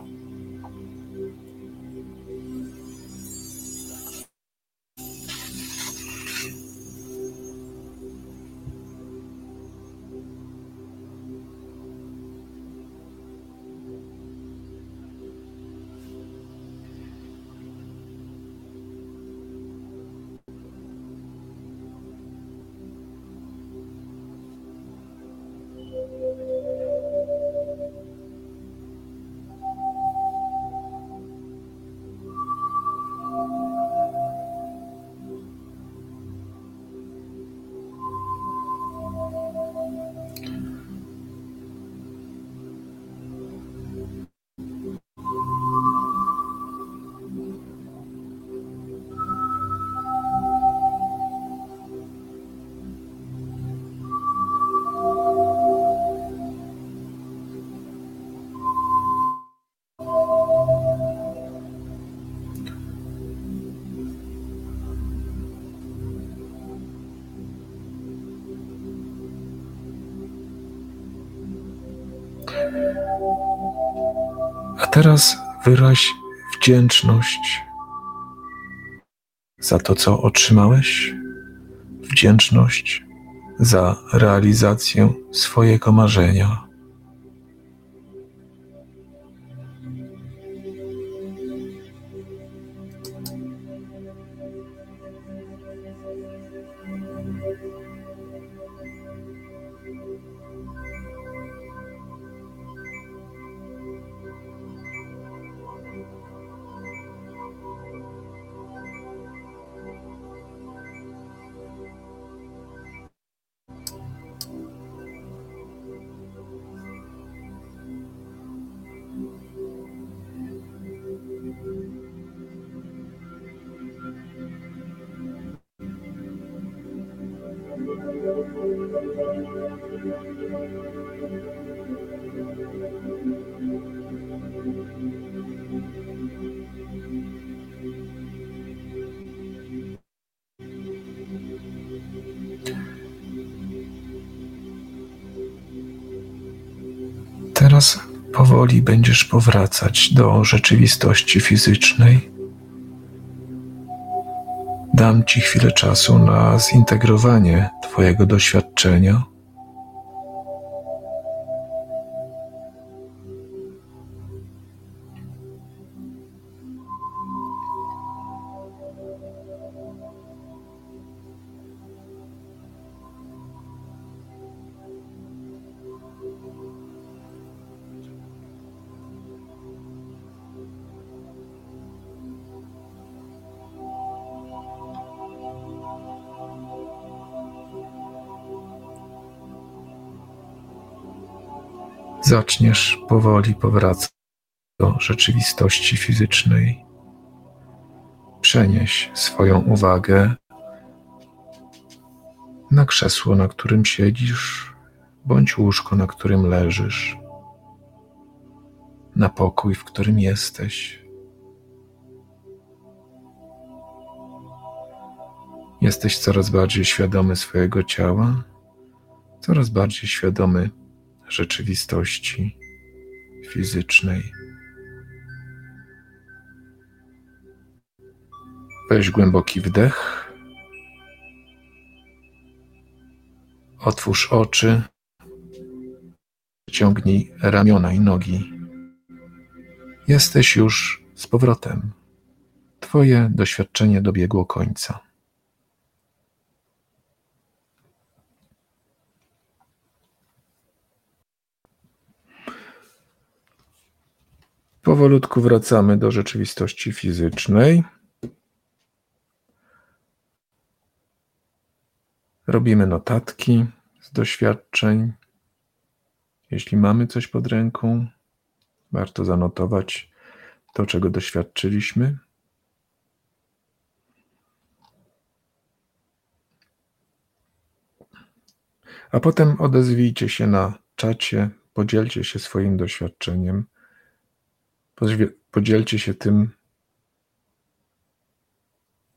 A teraz wyraź wdzięczność za to, co otrzymałeś, wdzięczność za realizację swojego marzenia. Teraz powoli będziesz powracać do rzeczywistości fizycznej. Dam Ci chwilę czasu na zintegrowanie Twojego doświadczenia. Zaczniesz powoli powracać do rzeczywistości fizycznej. Przenieś swoją uwagę na krzesło, na którym siedzisz, bądź łóżko, na którym leżysz, na pokój, w którym jesteś. Jesteś coraz bardziej świadomy swojego ciała, coraz bardziej świadomy rzeczywistości fizycznej. Weź głęboki wdech. Otwórz oczy. Wyciągnij ramiona i nogi. Jesteś już z powrotem. Twoje doświadczenie dobiegło końca. Powolutku wracamy do rzeczywistości fizycznej. Robimy notatki z doświadczeń. Jeśli mamy coś pod ręką, warto zanotować to, czego doświadczyliśmy. A potem odezwijcie się na czacie, podzielcie się swoim doświadczeniem. Podzielcie się tym,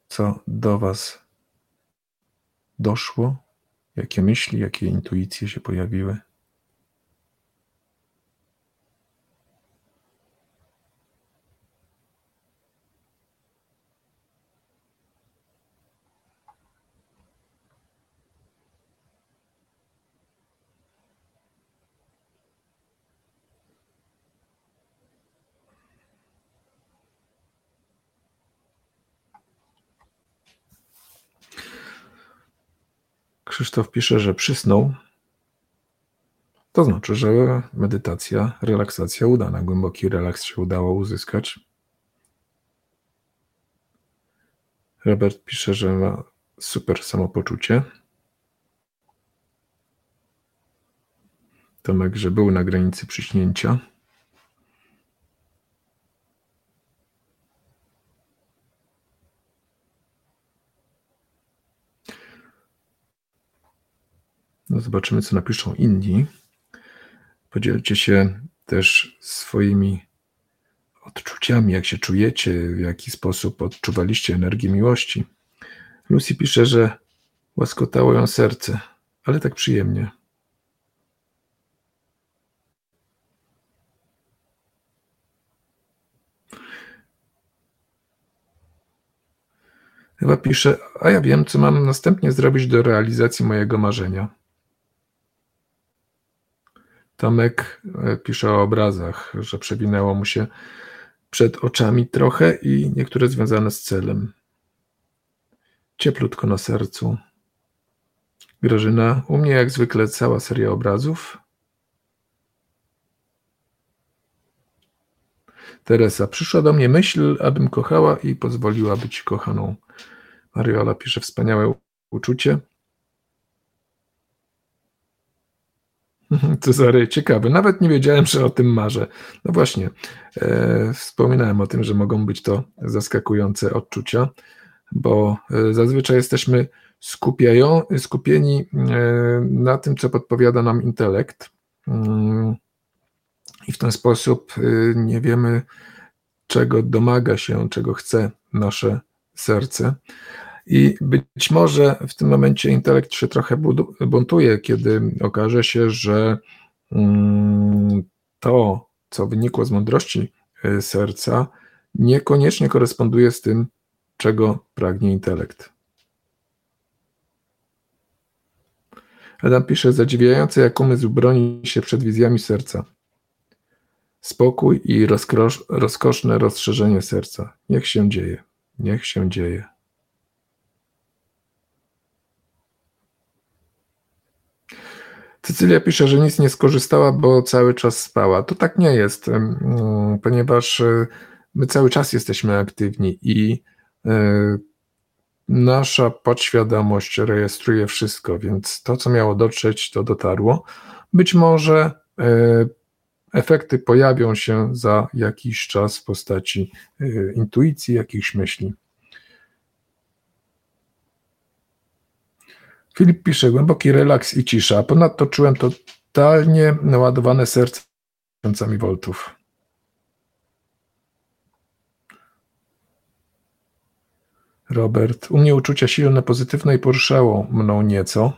co do Was doszło, jakie myśli, jakie intuicje się pojawiły. Krzysztof pisze, że przysnął. To znaczy, że medytacja, relaksacja udana. Głęboki relaks się udało uzyskać. Robert pisze, że ma super samopoczucie. Tomek, że był na granicy przyśnięcia. No zobaczymy, co napiszą inni. Podzielcie się też swoimi odczuciami, jak się czujecie, w jaki sposób odczuwaliście energię miłości. Lucy pisze, że łaskotało ją serce, ale tak przyjemnie. Ewa pisze, a ja wiem, co mam następnie zrobić do realizacji mojego marzenia. Tomek pisze o obrazach, że przewinęło mu się przed oczami trochę i niektóre związane z celem. Cieplutko na sercu. Grażyna, u mnie jak zwykle cała seria obrazów. Teresa, przyszła do mnie myśl, abym kochała i pozwoliła być kochaną. Mariola pisze, wspaniałe uczucie. Cezary, ciekawy, nawet nie wiedziałem, że o tym marzę. No właśnie, wspominałem o tym, że mogą być to zaskakujące odczucia, bo zazwyczaj jesteśmy skupieni na tym, co podpowiada nam intelekt. I w ten sposób nie wiemy, czego domaga się, czego chce nasze serce. I być może w tym momencie intelekt się trochę buntuje, kiedy okaże się, że to, co wynikło z mądrości serca, niekoniecznie koresponduje z tym, czego pragnie intelekt. Adam pisze, zadziwiające, jak umysł broni się przed wizjami serca. Spokój i rozkoszne rozszerzenie serca. Niech się dzieje, niech się dzieje. Cecylia pisze, że nic nie skorzystała, bo cały czas spała. To tak nie jest, ponieważ my cały czas jesteśmy aktywni i nasza podświadomość rejestruje wszystko, więc to, co miało dotrzeć, to dotarło. Być może efekty pojawią się za jakiś czas w postaci intuicji, jakichś myśli. Filip pisze, głęboki relaks i cisza. Ponadto czułem totalnie naładowane serce tysiącami voltów. Robert, u mnie uczucia silne, pozytywne i poruszało mną nieco.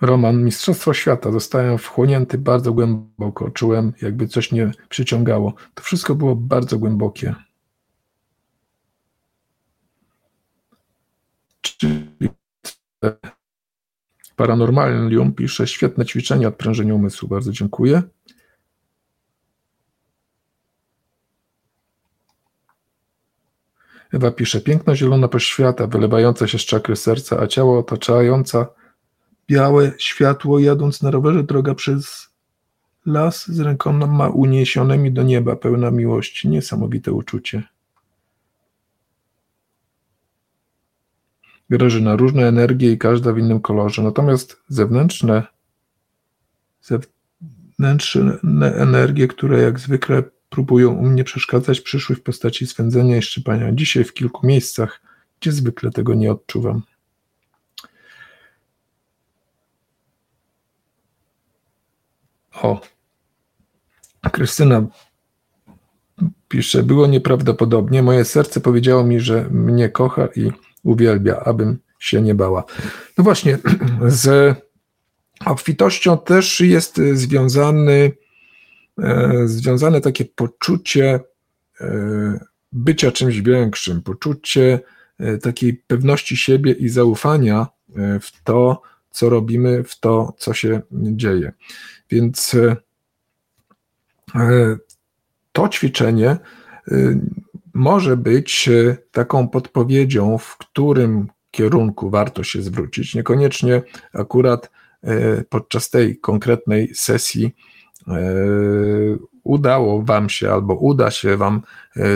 Roman, mistrzostwo świata. Zostałem wchłonięty bardzo głęboko. Czułem, jakby coś mnie przyciągało. To wszystko było bardzo głębokie. Paranormalium pisze, świetne ćwiczenie, odprężenie umysłu. Bardzo dziękuję. Ewa pisze, piękna zielona poświata, wylewająca się z czakry serca, a ciało otaczająca białe światło, jadąc na rowerze, droga przez las z rękoma uniesionymi do nieba, pełna miłości. Niesamowite uczucie. Grażyna, różne energie i każda w innym kolorze, natomiast zewnętrzne energie, które jak zwykle próbują u mnie przeszkadzać, przyszły w postaci swędzenia i szczypania. Dzisiaj w kilku miejscach, gdzie zwykle tego nie odczuwam. O, Krystyna pisze, było nieprawdopodobnie, moje serce powiedziało mi, że mnie kocha i uwielbia, abym się nie bała. No właśnie, z obfitością też jest związane takie poczucie bycia czymś większym, poczucie takiej pewności siebie i zaufania w to, co robimy, w to, co się dzieje. Więc to ćwiczenie może być taką podpowiedzią, w którym kierunku warto się zwrócić. Niekoniecznie akurat podczas tej konkretnej sesji udało wam się albo uda się wam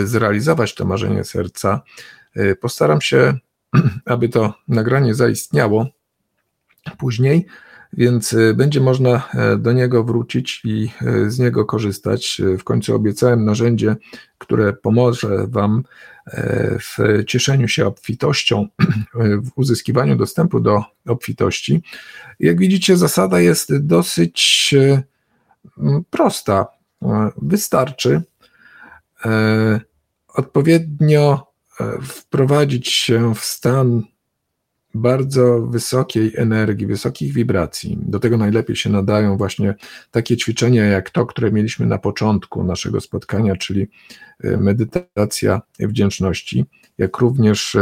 zrealizować to marzenie serca. Postaram się, aby to nagranie zaistniało później, więc będzie można do niego wrócić i z niego korzystać. W końcu obiecałem narzędzie, które pomoże wam w cieszeniu się obfitością, w uzyskiwaniu dostępu do obfitości. Jak widzicie, zasada jest dosyć prosta. Wystarczy odpowiednio wprowadzić się w stan bardzo wysokiej energii, wysokich wibracji. Do tego najlepiej się nadają właśnie takie ćwiczenia jak to, które mieliśmy na początku naszego spotkania, czyli medytacja wdzięczności, jak również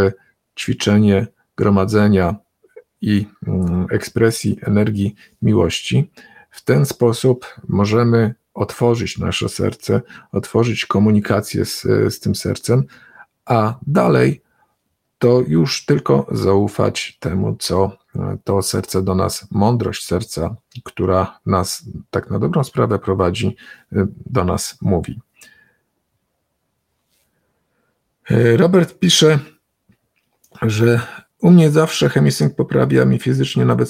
ćwiczenie gromadzenia i ekspresji energii miłości. W ten sposób możemy otworzyć nasze serce, otworzyć komunikację z tym sercem, a dalej to już tylko zaufać temu, co to serce do nas, mądrość serca, która nas tak na dobrą sprawę prowadzi, do nas mówi. Robert pisze, że u mnie zawsze Hemi-Sync poprawia mi fizycznie nawet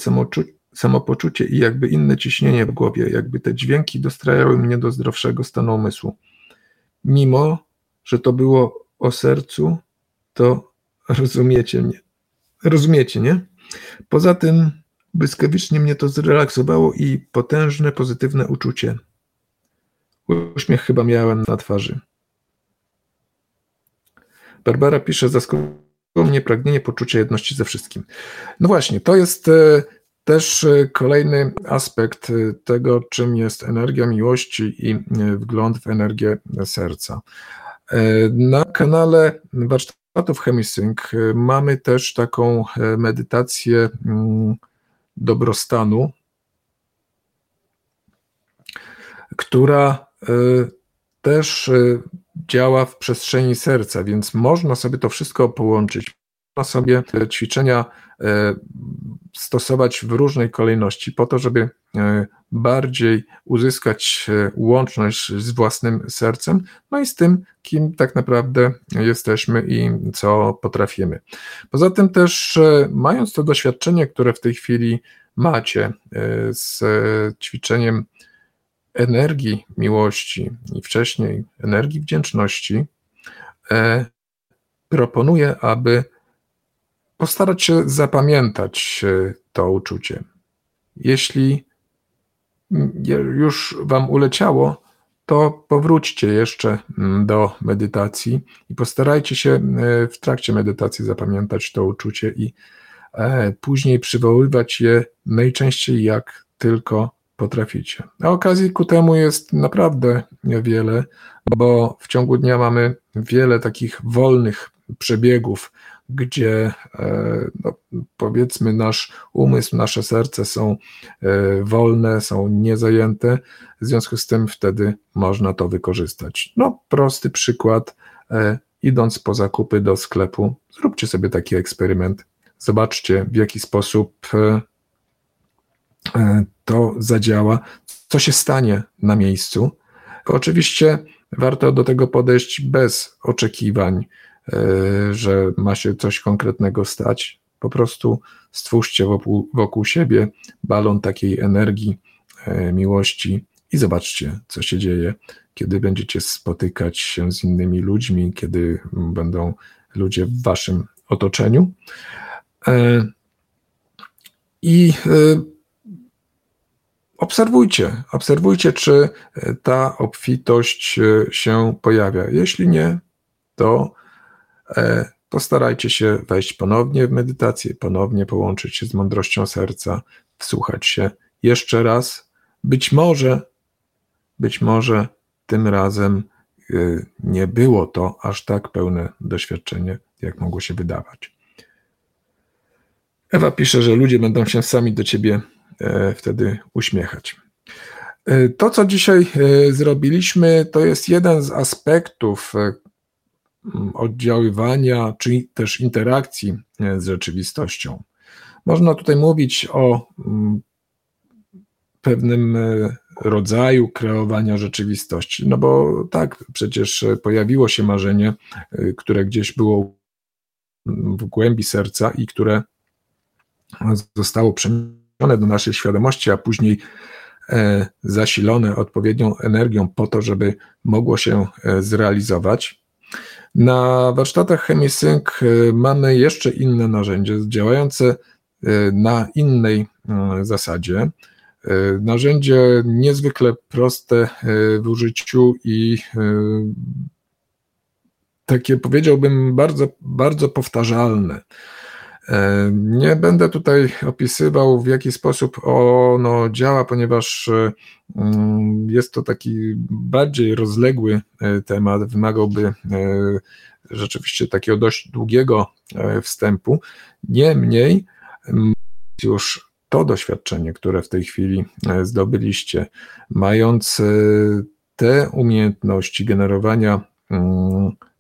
samopoczucie i jakby inne ciśnienie w głowie, jakby te dźwięki dostrajały mnie do zdrowszego stanu umysłu. Mimo, że to było o sercu, to rozumiecie, nie? Poza tym błyskawicznie mnie to zrelaksowało i potężne, pozytywne uczucie. Uśmiech chyba miałem na twarzy. Barbara pisze, zaskoczyło mnie pragnienie poczucia jedności ze wszystkim. No właśnie, to jest też kolejny aspekt tego, czym jest energia miłości i wgląd w energię serca. Na kanale warsztatów Hemi-Sync mamy też taką medytację dobrostanu, która też działa w przestrzeni serca, więc można sobie to wszystko połączyć. Można sobie ćwiczenia stosować w różnej kolejności po to, żeby bardziej uzyskać łączność z własnym sercem, no i z tym, kim tak naprawdę jesteśmy i co potrafimy. Poza tym też, mając to doświadczenie, które w tej chwili macie z ćwiczeniem energii miłości i wcześniej energii wdzięczności, proponuję, aby postarać się zapamiętać to uczucie. Jeśli już Wam uleciało, to powróćcie jeszcze do medytacji i postarajcie się w trakcie medytacji zapamiętać to uczucie i później przywoływać je najczęściej jak tylko potraficie. A okazji ku temu jest naprawdę wiele, bo w ciągu dnia mamy wiele takich wolnych przebiegów, gdzie powiedzmy nasz umysł, nasze serce są wolne, są niezajęte, w związku z tym wtedy można to wykorzystać. No prosty przykład, idąc po zakupy do sklepu, zróbcie sobie taki eksperyment, zobaczcie w jaki sposób to zadziała, co się stanie na miejscu. Oczywiście warto do tego podejść bez oczekiwań, że ma się coś konkretnego stać. Po prostu stwórzcie wokół siebie balon takiej energii, miłości i zobaczcie, co się dzieje, kiedy będziecie spotykać się z innymi ludźmi, kiedy będą ludzie w waszym otoczeniu. I obserwujcie, czy ta obfitość się pojawia. Jeśli nie, to postarajcie się wejść ponownie w medytację, ponownie połączyć się z mądrością serca, wsłuchać się jeszcze raz. Być może tym razem nie było to aż tak pełne doświadczenie, jak mogło się wydawać. Ewa pisze, że ludzie będą się sami do ciebie wtedy uśmiechać. To, co dzisiaj zrobiliśmy, to jest jeden z aspektów oddziaływania, czy też interakcji z rzeczywistością. Można tutaj mówić o pewnym rodzaju kreowania rzeczywistości, no bo tak, przecież pojawiło się marzenie, które gdzieś było w głębi serca i które zostało przeniesione do naszej świadomości, a później zasilone odpowiednią energią po to, żeby mogło się zrealizować. Na warsztatach Hemi-Sync mamy jeszcze inne narzędzie działające na innej zasadzie. Narzędzie niezwykle proste w użyciu i takie, powiedziałbym, bardzo, bardzo powtarzalne. Nie będę tutaj opisywał, w jaki sposób ono działa, ponieważ jest to taki bardziej rozległy temat, wymagałby rzeczywiście takiego dość długiego wstępu. Niemniej już to doświadczenie, które w tej chwili zdobyliście, mając te umiejętności generowania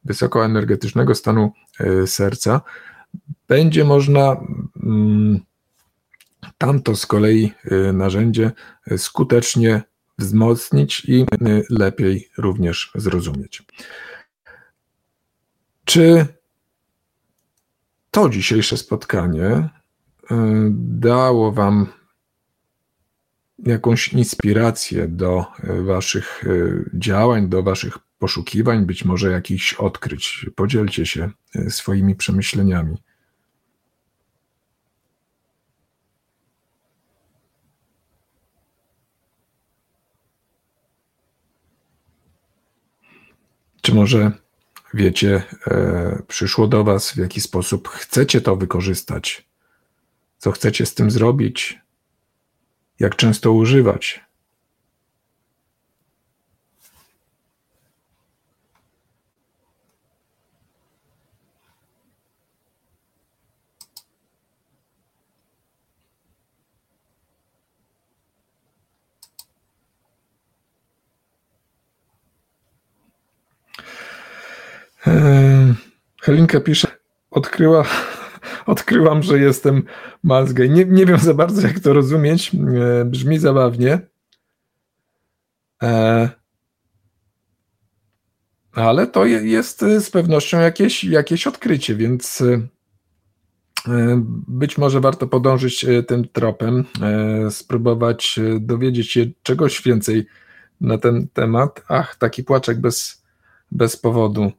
wysokoenergetycznego stanu serca, będzie można tamto z kolei narzędzie skutecznie wzmocnić i lepiej również zrozumieć. Czy to dzisiejsze spotkanie dało Wam jakąś inspirację do Waszych działań, do Waszych poszukiwań, być może jakichś odkryć? Podzielcie się swoimi przemyśleniami. Czy może wiecie, przyszło do Was, w jaki sposób chcecie to wykorzystać? Co chcecie z tym zrobić? Jak często używać? Helinka pisze, odkryłam, że jestem mazgej. Nie wiem za bardzo, jak to rozumieć. Brzmi zabawnie. Ale to jest z pewnością jakieś odkrycie, więc być może warto podążyć tym tropem, spróbować dowiedzieć się czegoś więcej na ten temat. Ach, taki płaczek bez powodu.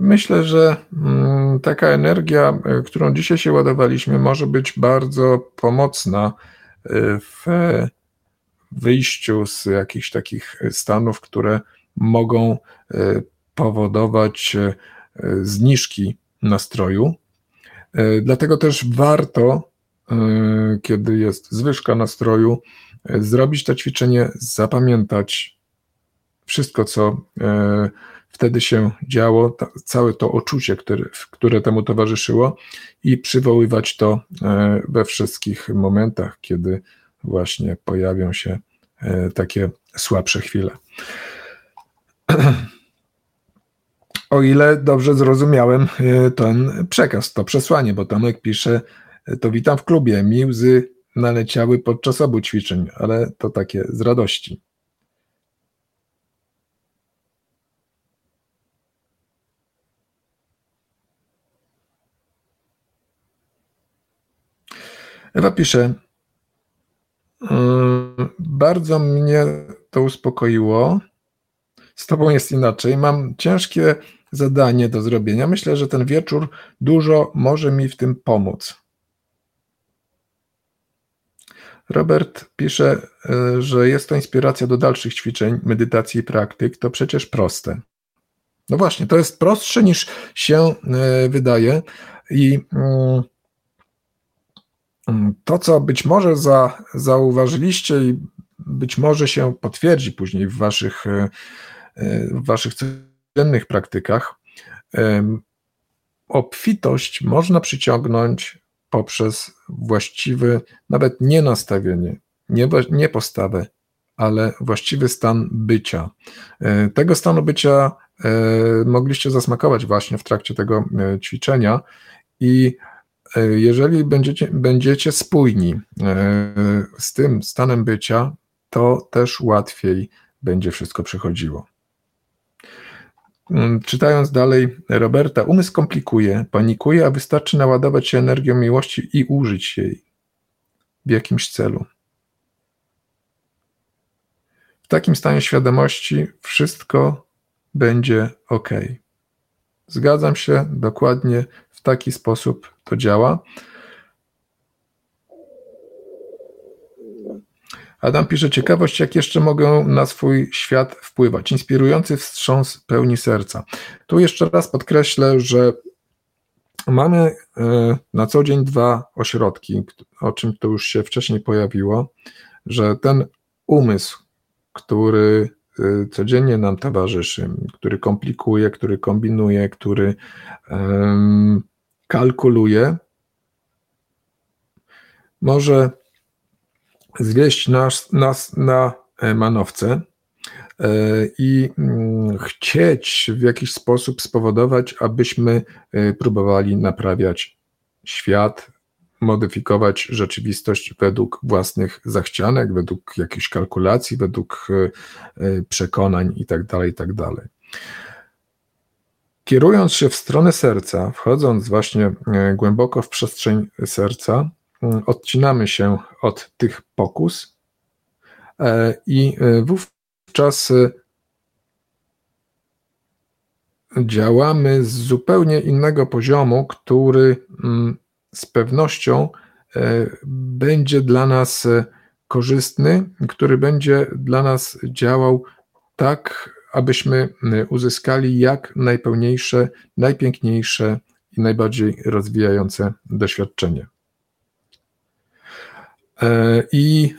Myślę, że taka energia, którą dzisiaj się ładowaliśmy, może być bardzo pomocna w wyjściu z jakichś takich stanów, które mogą powodować zniżki nastroju. Dlatego też warto, kiedy jest zwyżka nastroju, zrobić to ćwiczenie, zapamiętać wszystko, co wtedy się działo, całe to uczucie, które temu towarzyszyło, i przywoływać to we wszystkich momentach, kiedy właśnie pojawią się takie słabsze chwile. O ile dobrze zrozumiałem ten przekaz, to przesłanie, bo Tomek pisze, to witam w klubie, mi łzy naleciały podczas obu ćwiczeń, ale to takie z radości. Ewa pisze, bardzo mnie to uspokoiło, z Tobą jest inaczej, mam ciężkie zadanie do zrobienia, myślę, że ten wieczór dużo może mi w tym pomóc. Robert pisze, że jest to inspiracja do dalszych ćwiczeń, medytacji i praktyk, to przecież proste. No właśnie, to jest prostsze niż się wydaje i to, co być może zauważyliście i być może się potwierdzi później w waszych codziennych praktykach, obfitość można przyciągnąć poprzez właściwy, nawet nie nastawienie, nie postawę, ale właściwy stan bycia. Tego stanu bycia mogliście zasmakować właśnie w trakcie tego ćwiczenia i jeżeli będziecie spójni z tym stanem bycia, to też łatwiej będzie wszystko przychodziło. Czytając dalej Roberta, umysł komplikuje, panikuje, a wystarczy naładować się energią miłości i użyć jej w jakimś celu. W takim stanie świadomości wszystko będzie ok. Zgadzam się, dokładnie w taki sposób to działa. Adam pisze, ciekawość, jak jeszcze mogę na swój świat wpływać. Inspirujący wstrząs pełni serca. Tu jeszcze raz podkreślę, że mamy na co dzień dwa ośrodki, o czym to już się wcześniej pojawiło, że ten umysł, który codziennie nam towarzyszy, który komplikuje, który kombinuje, który kalkuluje, może zwieść nas na manowce i chcieć w jakiś sposób spowodować, abyśmy próbowali naprawiać świat, modyfikować rzeczywistość według własnych zachcianek, według jakichś kalkulacji, według przekonań itd., itd. Kierując się w stronę serca, wchodząc właśnie głęboko w przestrzeń serca, odcinamy się od tych pokus i wówczas działamy z zupełnie innego poziomu, który z pewnością będzie dla nas korzystny, który będzie dla nas działał tak, abyśmy uzyskali jak najpełniejsze, najpiękniejsze i najbardziej rozwijające doświadczenie. I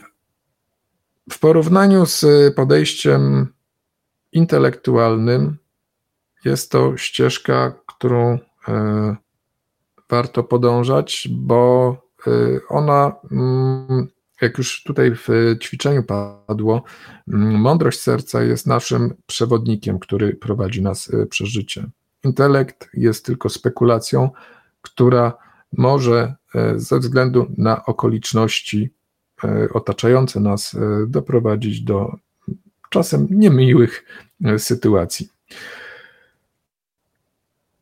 w porównaniu z podejściem intelektualnym jest to ścieżka, którą warto podążać, bo ona, jak już tutaj w ćwiczeniu padło, mądrość serca jest naszym przewodnikiem, który prowadzi nas przez życie. Intelekt jest tylko spekulacją, która może ze względu na okoliczności otaczające nas doprowadzić do czasem niemiłych sytuacji.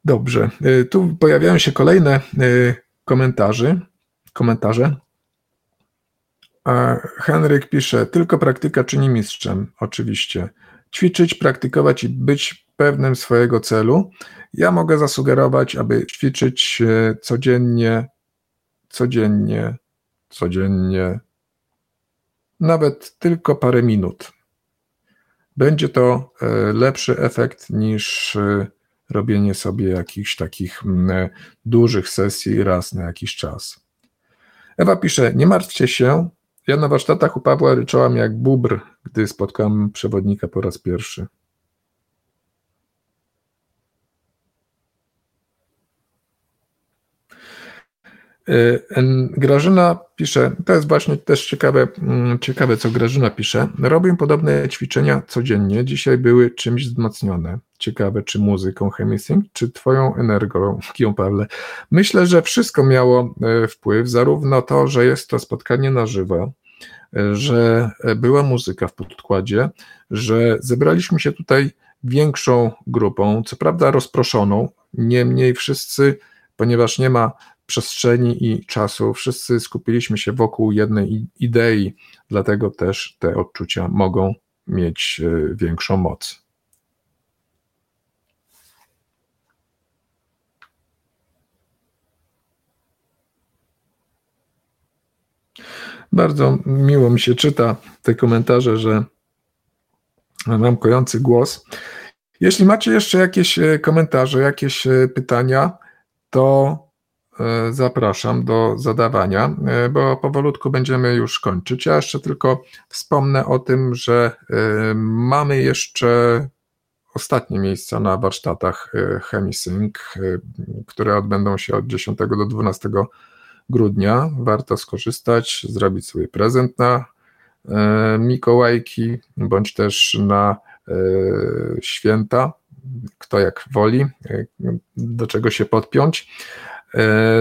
Dobrze, tu pojawiają się kolejne komentarze. Henryk pisze, tylko praktyka czyni mistrzem, oczywiście. Ćwiczyć, praktykować i być pewnym swojego celu. Ja mogę zasugerować, aby ćwiczyć codziennie, nawet tylko parę minut. Będzie to lepszy efekt niż robienie sobie jakichś takich dużych sesji raz na jakiś czas. Ewa pisze, nie martwcie się, ja na warsztatach u Pawła ryczałam jak bóbr, gdy spotkałam przewodnika po raz pierwszy. Grażyna pisze, to jest właśnie też ciekawe, co Grażyna pisze. Robię podobne ćwiczenia codziennie, dzisiaj były czymś wzmocnione. Ciekawe, czy muzyką Hemi-Sync, czy twoją energią, Pawle. Myślę, że wszystko miało wpływ, zarówno to, że jest to spotkanie na żywo, że była muzyka w podkładzie, że zebraliśmy się tutaj większą grupą, co prawda rozproszoną, niemniej wszyscy, ponieważ nie ma przestrzeni i czasu. Wszyscy skupiliśmy się wokół jednej idei, dlatego też te odczucia mogą mieć większą moc. Bardzo miło mi się czyta te komentarze, że mam kojący głos. Jeśli macie jeszcze jakieś komentarze, jakieś pytania, to zapraszam do zadawania, bo powolutku będziemy już kończyć. Ja jeszcze tylko wspomnę o tym, że mamy jeszcze ostatnie miejsca na warsztatach Hemi-Sync, które odbędą się od 10 do 12 grudnia. Warto skorzystać, zrobić sobie prezent na Mikołajki, bądź też na święta, kto jak woli, do czego się podpiąć.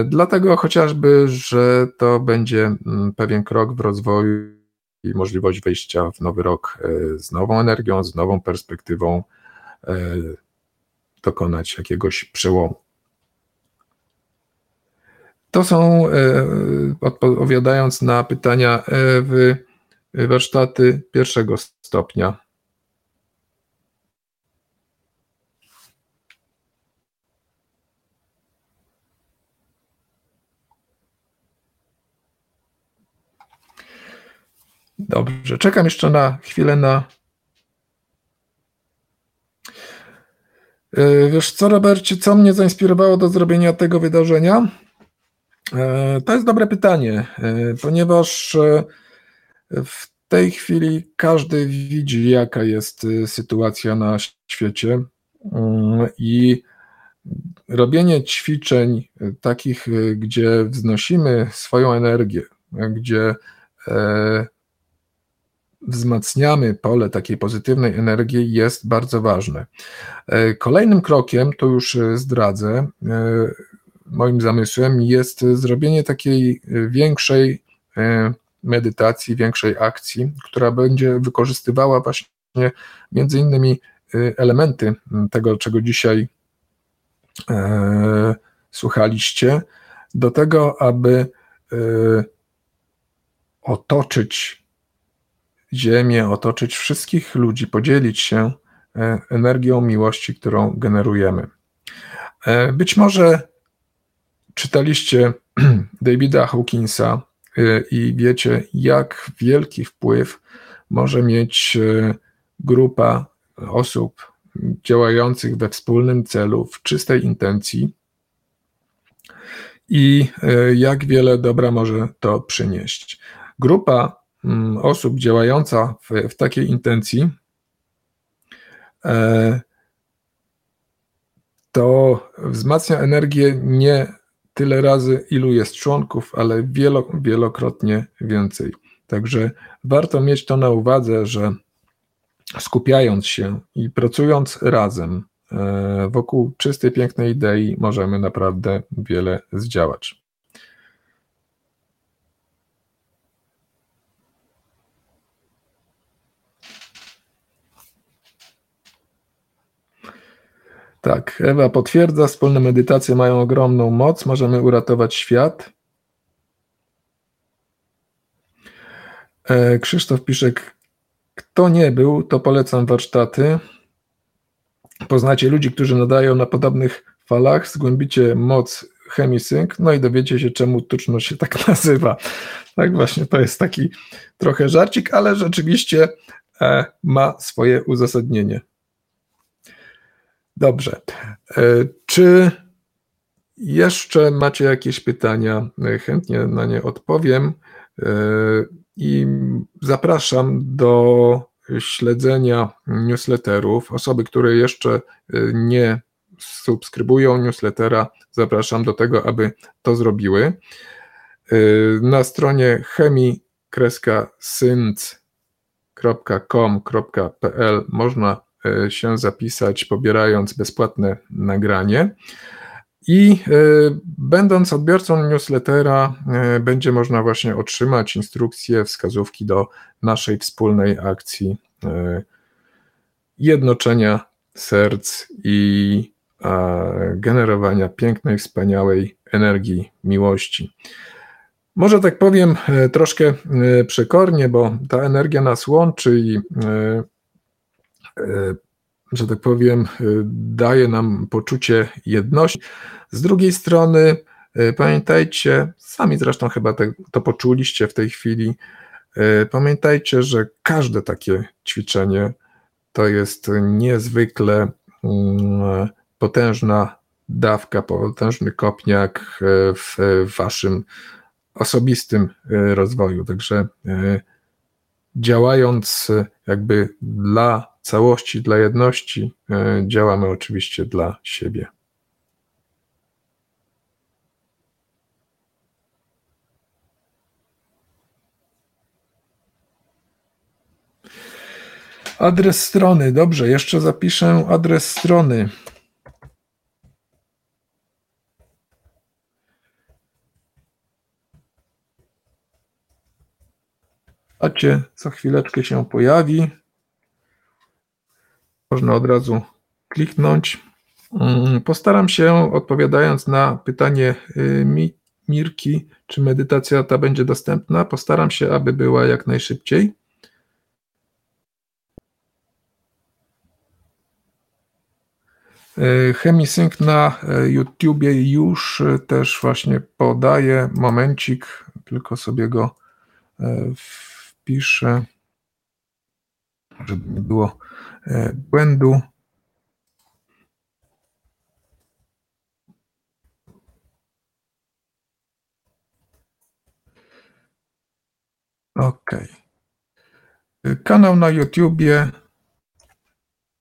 Dlatego chociażby, że to będzie pewien krok w rozwoju i możliwość wejścia w nowy rok z nową energią, z nową perspektywą, dokonać jakiegoś przełomu. To są, odpowiadając na pytania Ewy, warsztaty pierwszego stopnia. Dobrze, czekam jeszcze na chwilę na... Wiesz co, Robercie, co mnie zainspirowało do zrobienia tego wydarzenia? To jest dobre pytanie, ponieważ w tej chwili każdy widzi, jaka jest sytuacja na świecie i robienie ćwiczeń takich, gdzie wznosimy swoją energię, gdzie wzmacniamy pole takiej pozytywnej energii, jest bardzo ważne. Kolejnym krokiem, to już zdradzę, moim zamysłem jest zrobienie takiej większej medytacji, większej akcji, która będzie wykorzystywała właśnie między innymi elementy tego, czego dzisiaj słuchaliście, do tego, aby otoczyć Ziemię, otoczyć wszystkich ludzi, podzielić się energią miłości, którą generujemy. Być może czytaliście Davida Hawkinsa i wiecie, jak wielki wpływ może mieć grupa osób działających we wspólnym celu, w czystej intencji i jak wiele dobra może to przynieść. Grupa osób działająca w takiej intencji to wzmacnia energię nie tyle razy, ilu jest członków, ale wielokrotnie więcej. Także warto mieć to na uwadze, że skupiając się i pracując razem wokół czystej, pięknej idei, możemy naprawdę wiele zdziałać. Tak, Ewa potwierdza, wspólne medytacje mają ogromną moc, możemy uratować świat. Krzysztof Piszek, kto nie był, to polecam warsztaty. Poznacie ludzi, którzy nadają na podobnych falach, zgłębicie moc Hemi-Sync, no i dowiecie się, czemu tuczność się tak nazywa. Tak właśnie, to jest taki trochę żarcik, ale rzeczywiście ma swoje uzasadnienie. Dobrze. Czy jeszcze macie jakieś pytania? Chętnie na nie odpowiem i zapraszam do śledzenia newsletterów. Osoby, które jeszcze nie subskrybują newslettera, zapraszam do tego, aby to zrobiły. Na stronie chemi-sync.com.pl można się zapisać, pobierając bezpłatne nagranie i będąc odbiorcą newslettera będzie można właśnie otrzymać instrukcje, wskazówki do naszej wspólnej akcji jednoczenia serc i generowania pięknej, wspaniałej energii miłości. Może tak powiem troszkę przekornie, bo ta energia nas łączy i że tak powiem, daje nam poczucie jedności. Z drugiej strony pamiętajcie, sami zresztą chyba to poczuliście w tej chwili, pamiętajcie, że każde takie ćwiczenie to jest niezwykle potężna dawka, potężny kopniak w waszym osobistym rozwoju. Także działając jakby dla całości, dla jedności, działamy oczywiście dla siebie. Adres strony, dobrze, jeszcze zapiszę adres strony. Macie, co chwileczkę się pojawi. Można od razu kliknąć. Postaram się, odpowiadając na pytanie Mirki, czy medytacja ta będzie dostępna, postaram się, aby była jak najszybciej. Hemi-Sync na YouTubie już też właśnie podaje, momencik, tylko sobie go pisze, żeby nie było błędu. OK. Kanał na YouTubie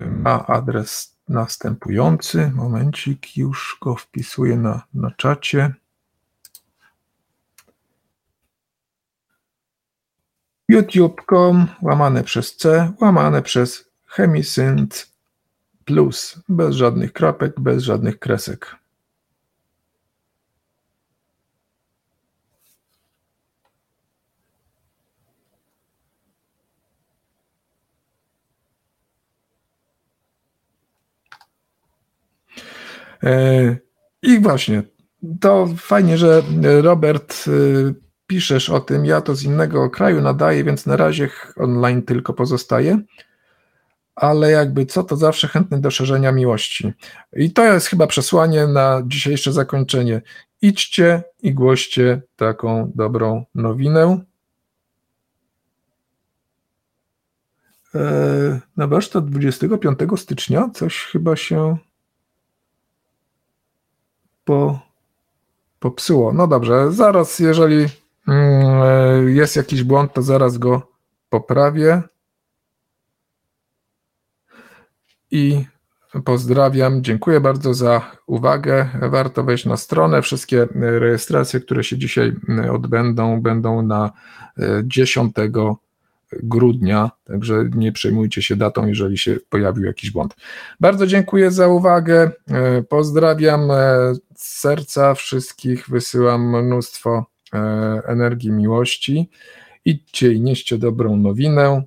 ma adres następujący. Momencik, już go wpisuję na czacie. youtube.com/C/ Hemi-Sync plus. Bez żadnych krapek, bez żadnych kresek. I właśnie, to fajnie, że Robert piszesz o tym, ja to z innego kraju nadaję, więc na razie online tylko pozostaje, ale jakby co, to zawsze chętny do szerzenia miłości. I to jest chyba przesłanie na dzisiejsze zakończenie. Idźcie i głoście taką dobrą nowinę. Na warsztat 25 stycznia coś chyba się popsuło. No dobrze, zaraz, jeżeli jest jakiś błąd, to zaraz go poprawię. I pozdrawiam. Dziękuję bardzo za uwagę. Warto wejść na stronę. Wszystkie rejestracje, które się dzisiaj odbędą, będą na 10 grudnia, także nie przejmujcie się datą, jeżeli się pojawił jakiś błąd. Bardzo dziękuję za uwagę, pozdrawiam z serca wszystkich, wysyłam mnóstwo energii, miłości. Idźcie i nieście dobrą nowinę.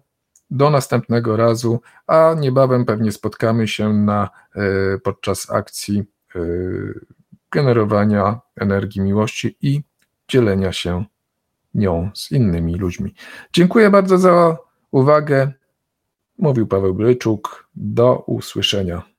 Do następnego razu, a niebawem pewnie spotkamy się podczas akcji generowania energii, miłości i dzielenia się nią z innymi ludźmi. Dziękuję bardzo za uwagę. Mówił Paweł Byczuk. Do usłyszenia.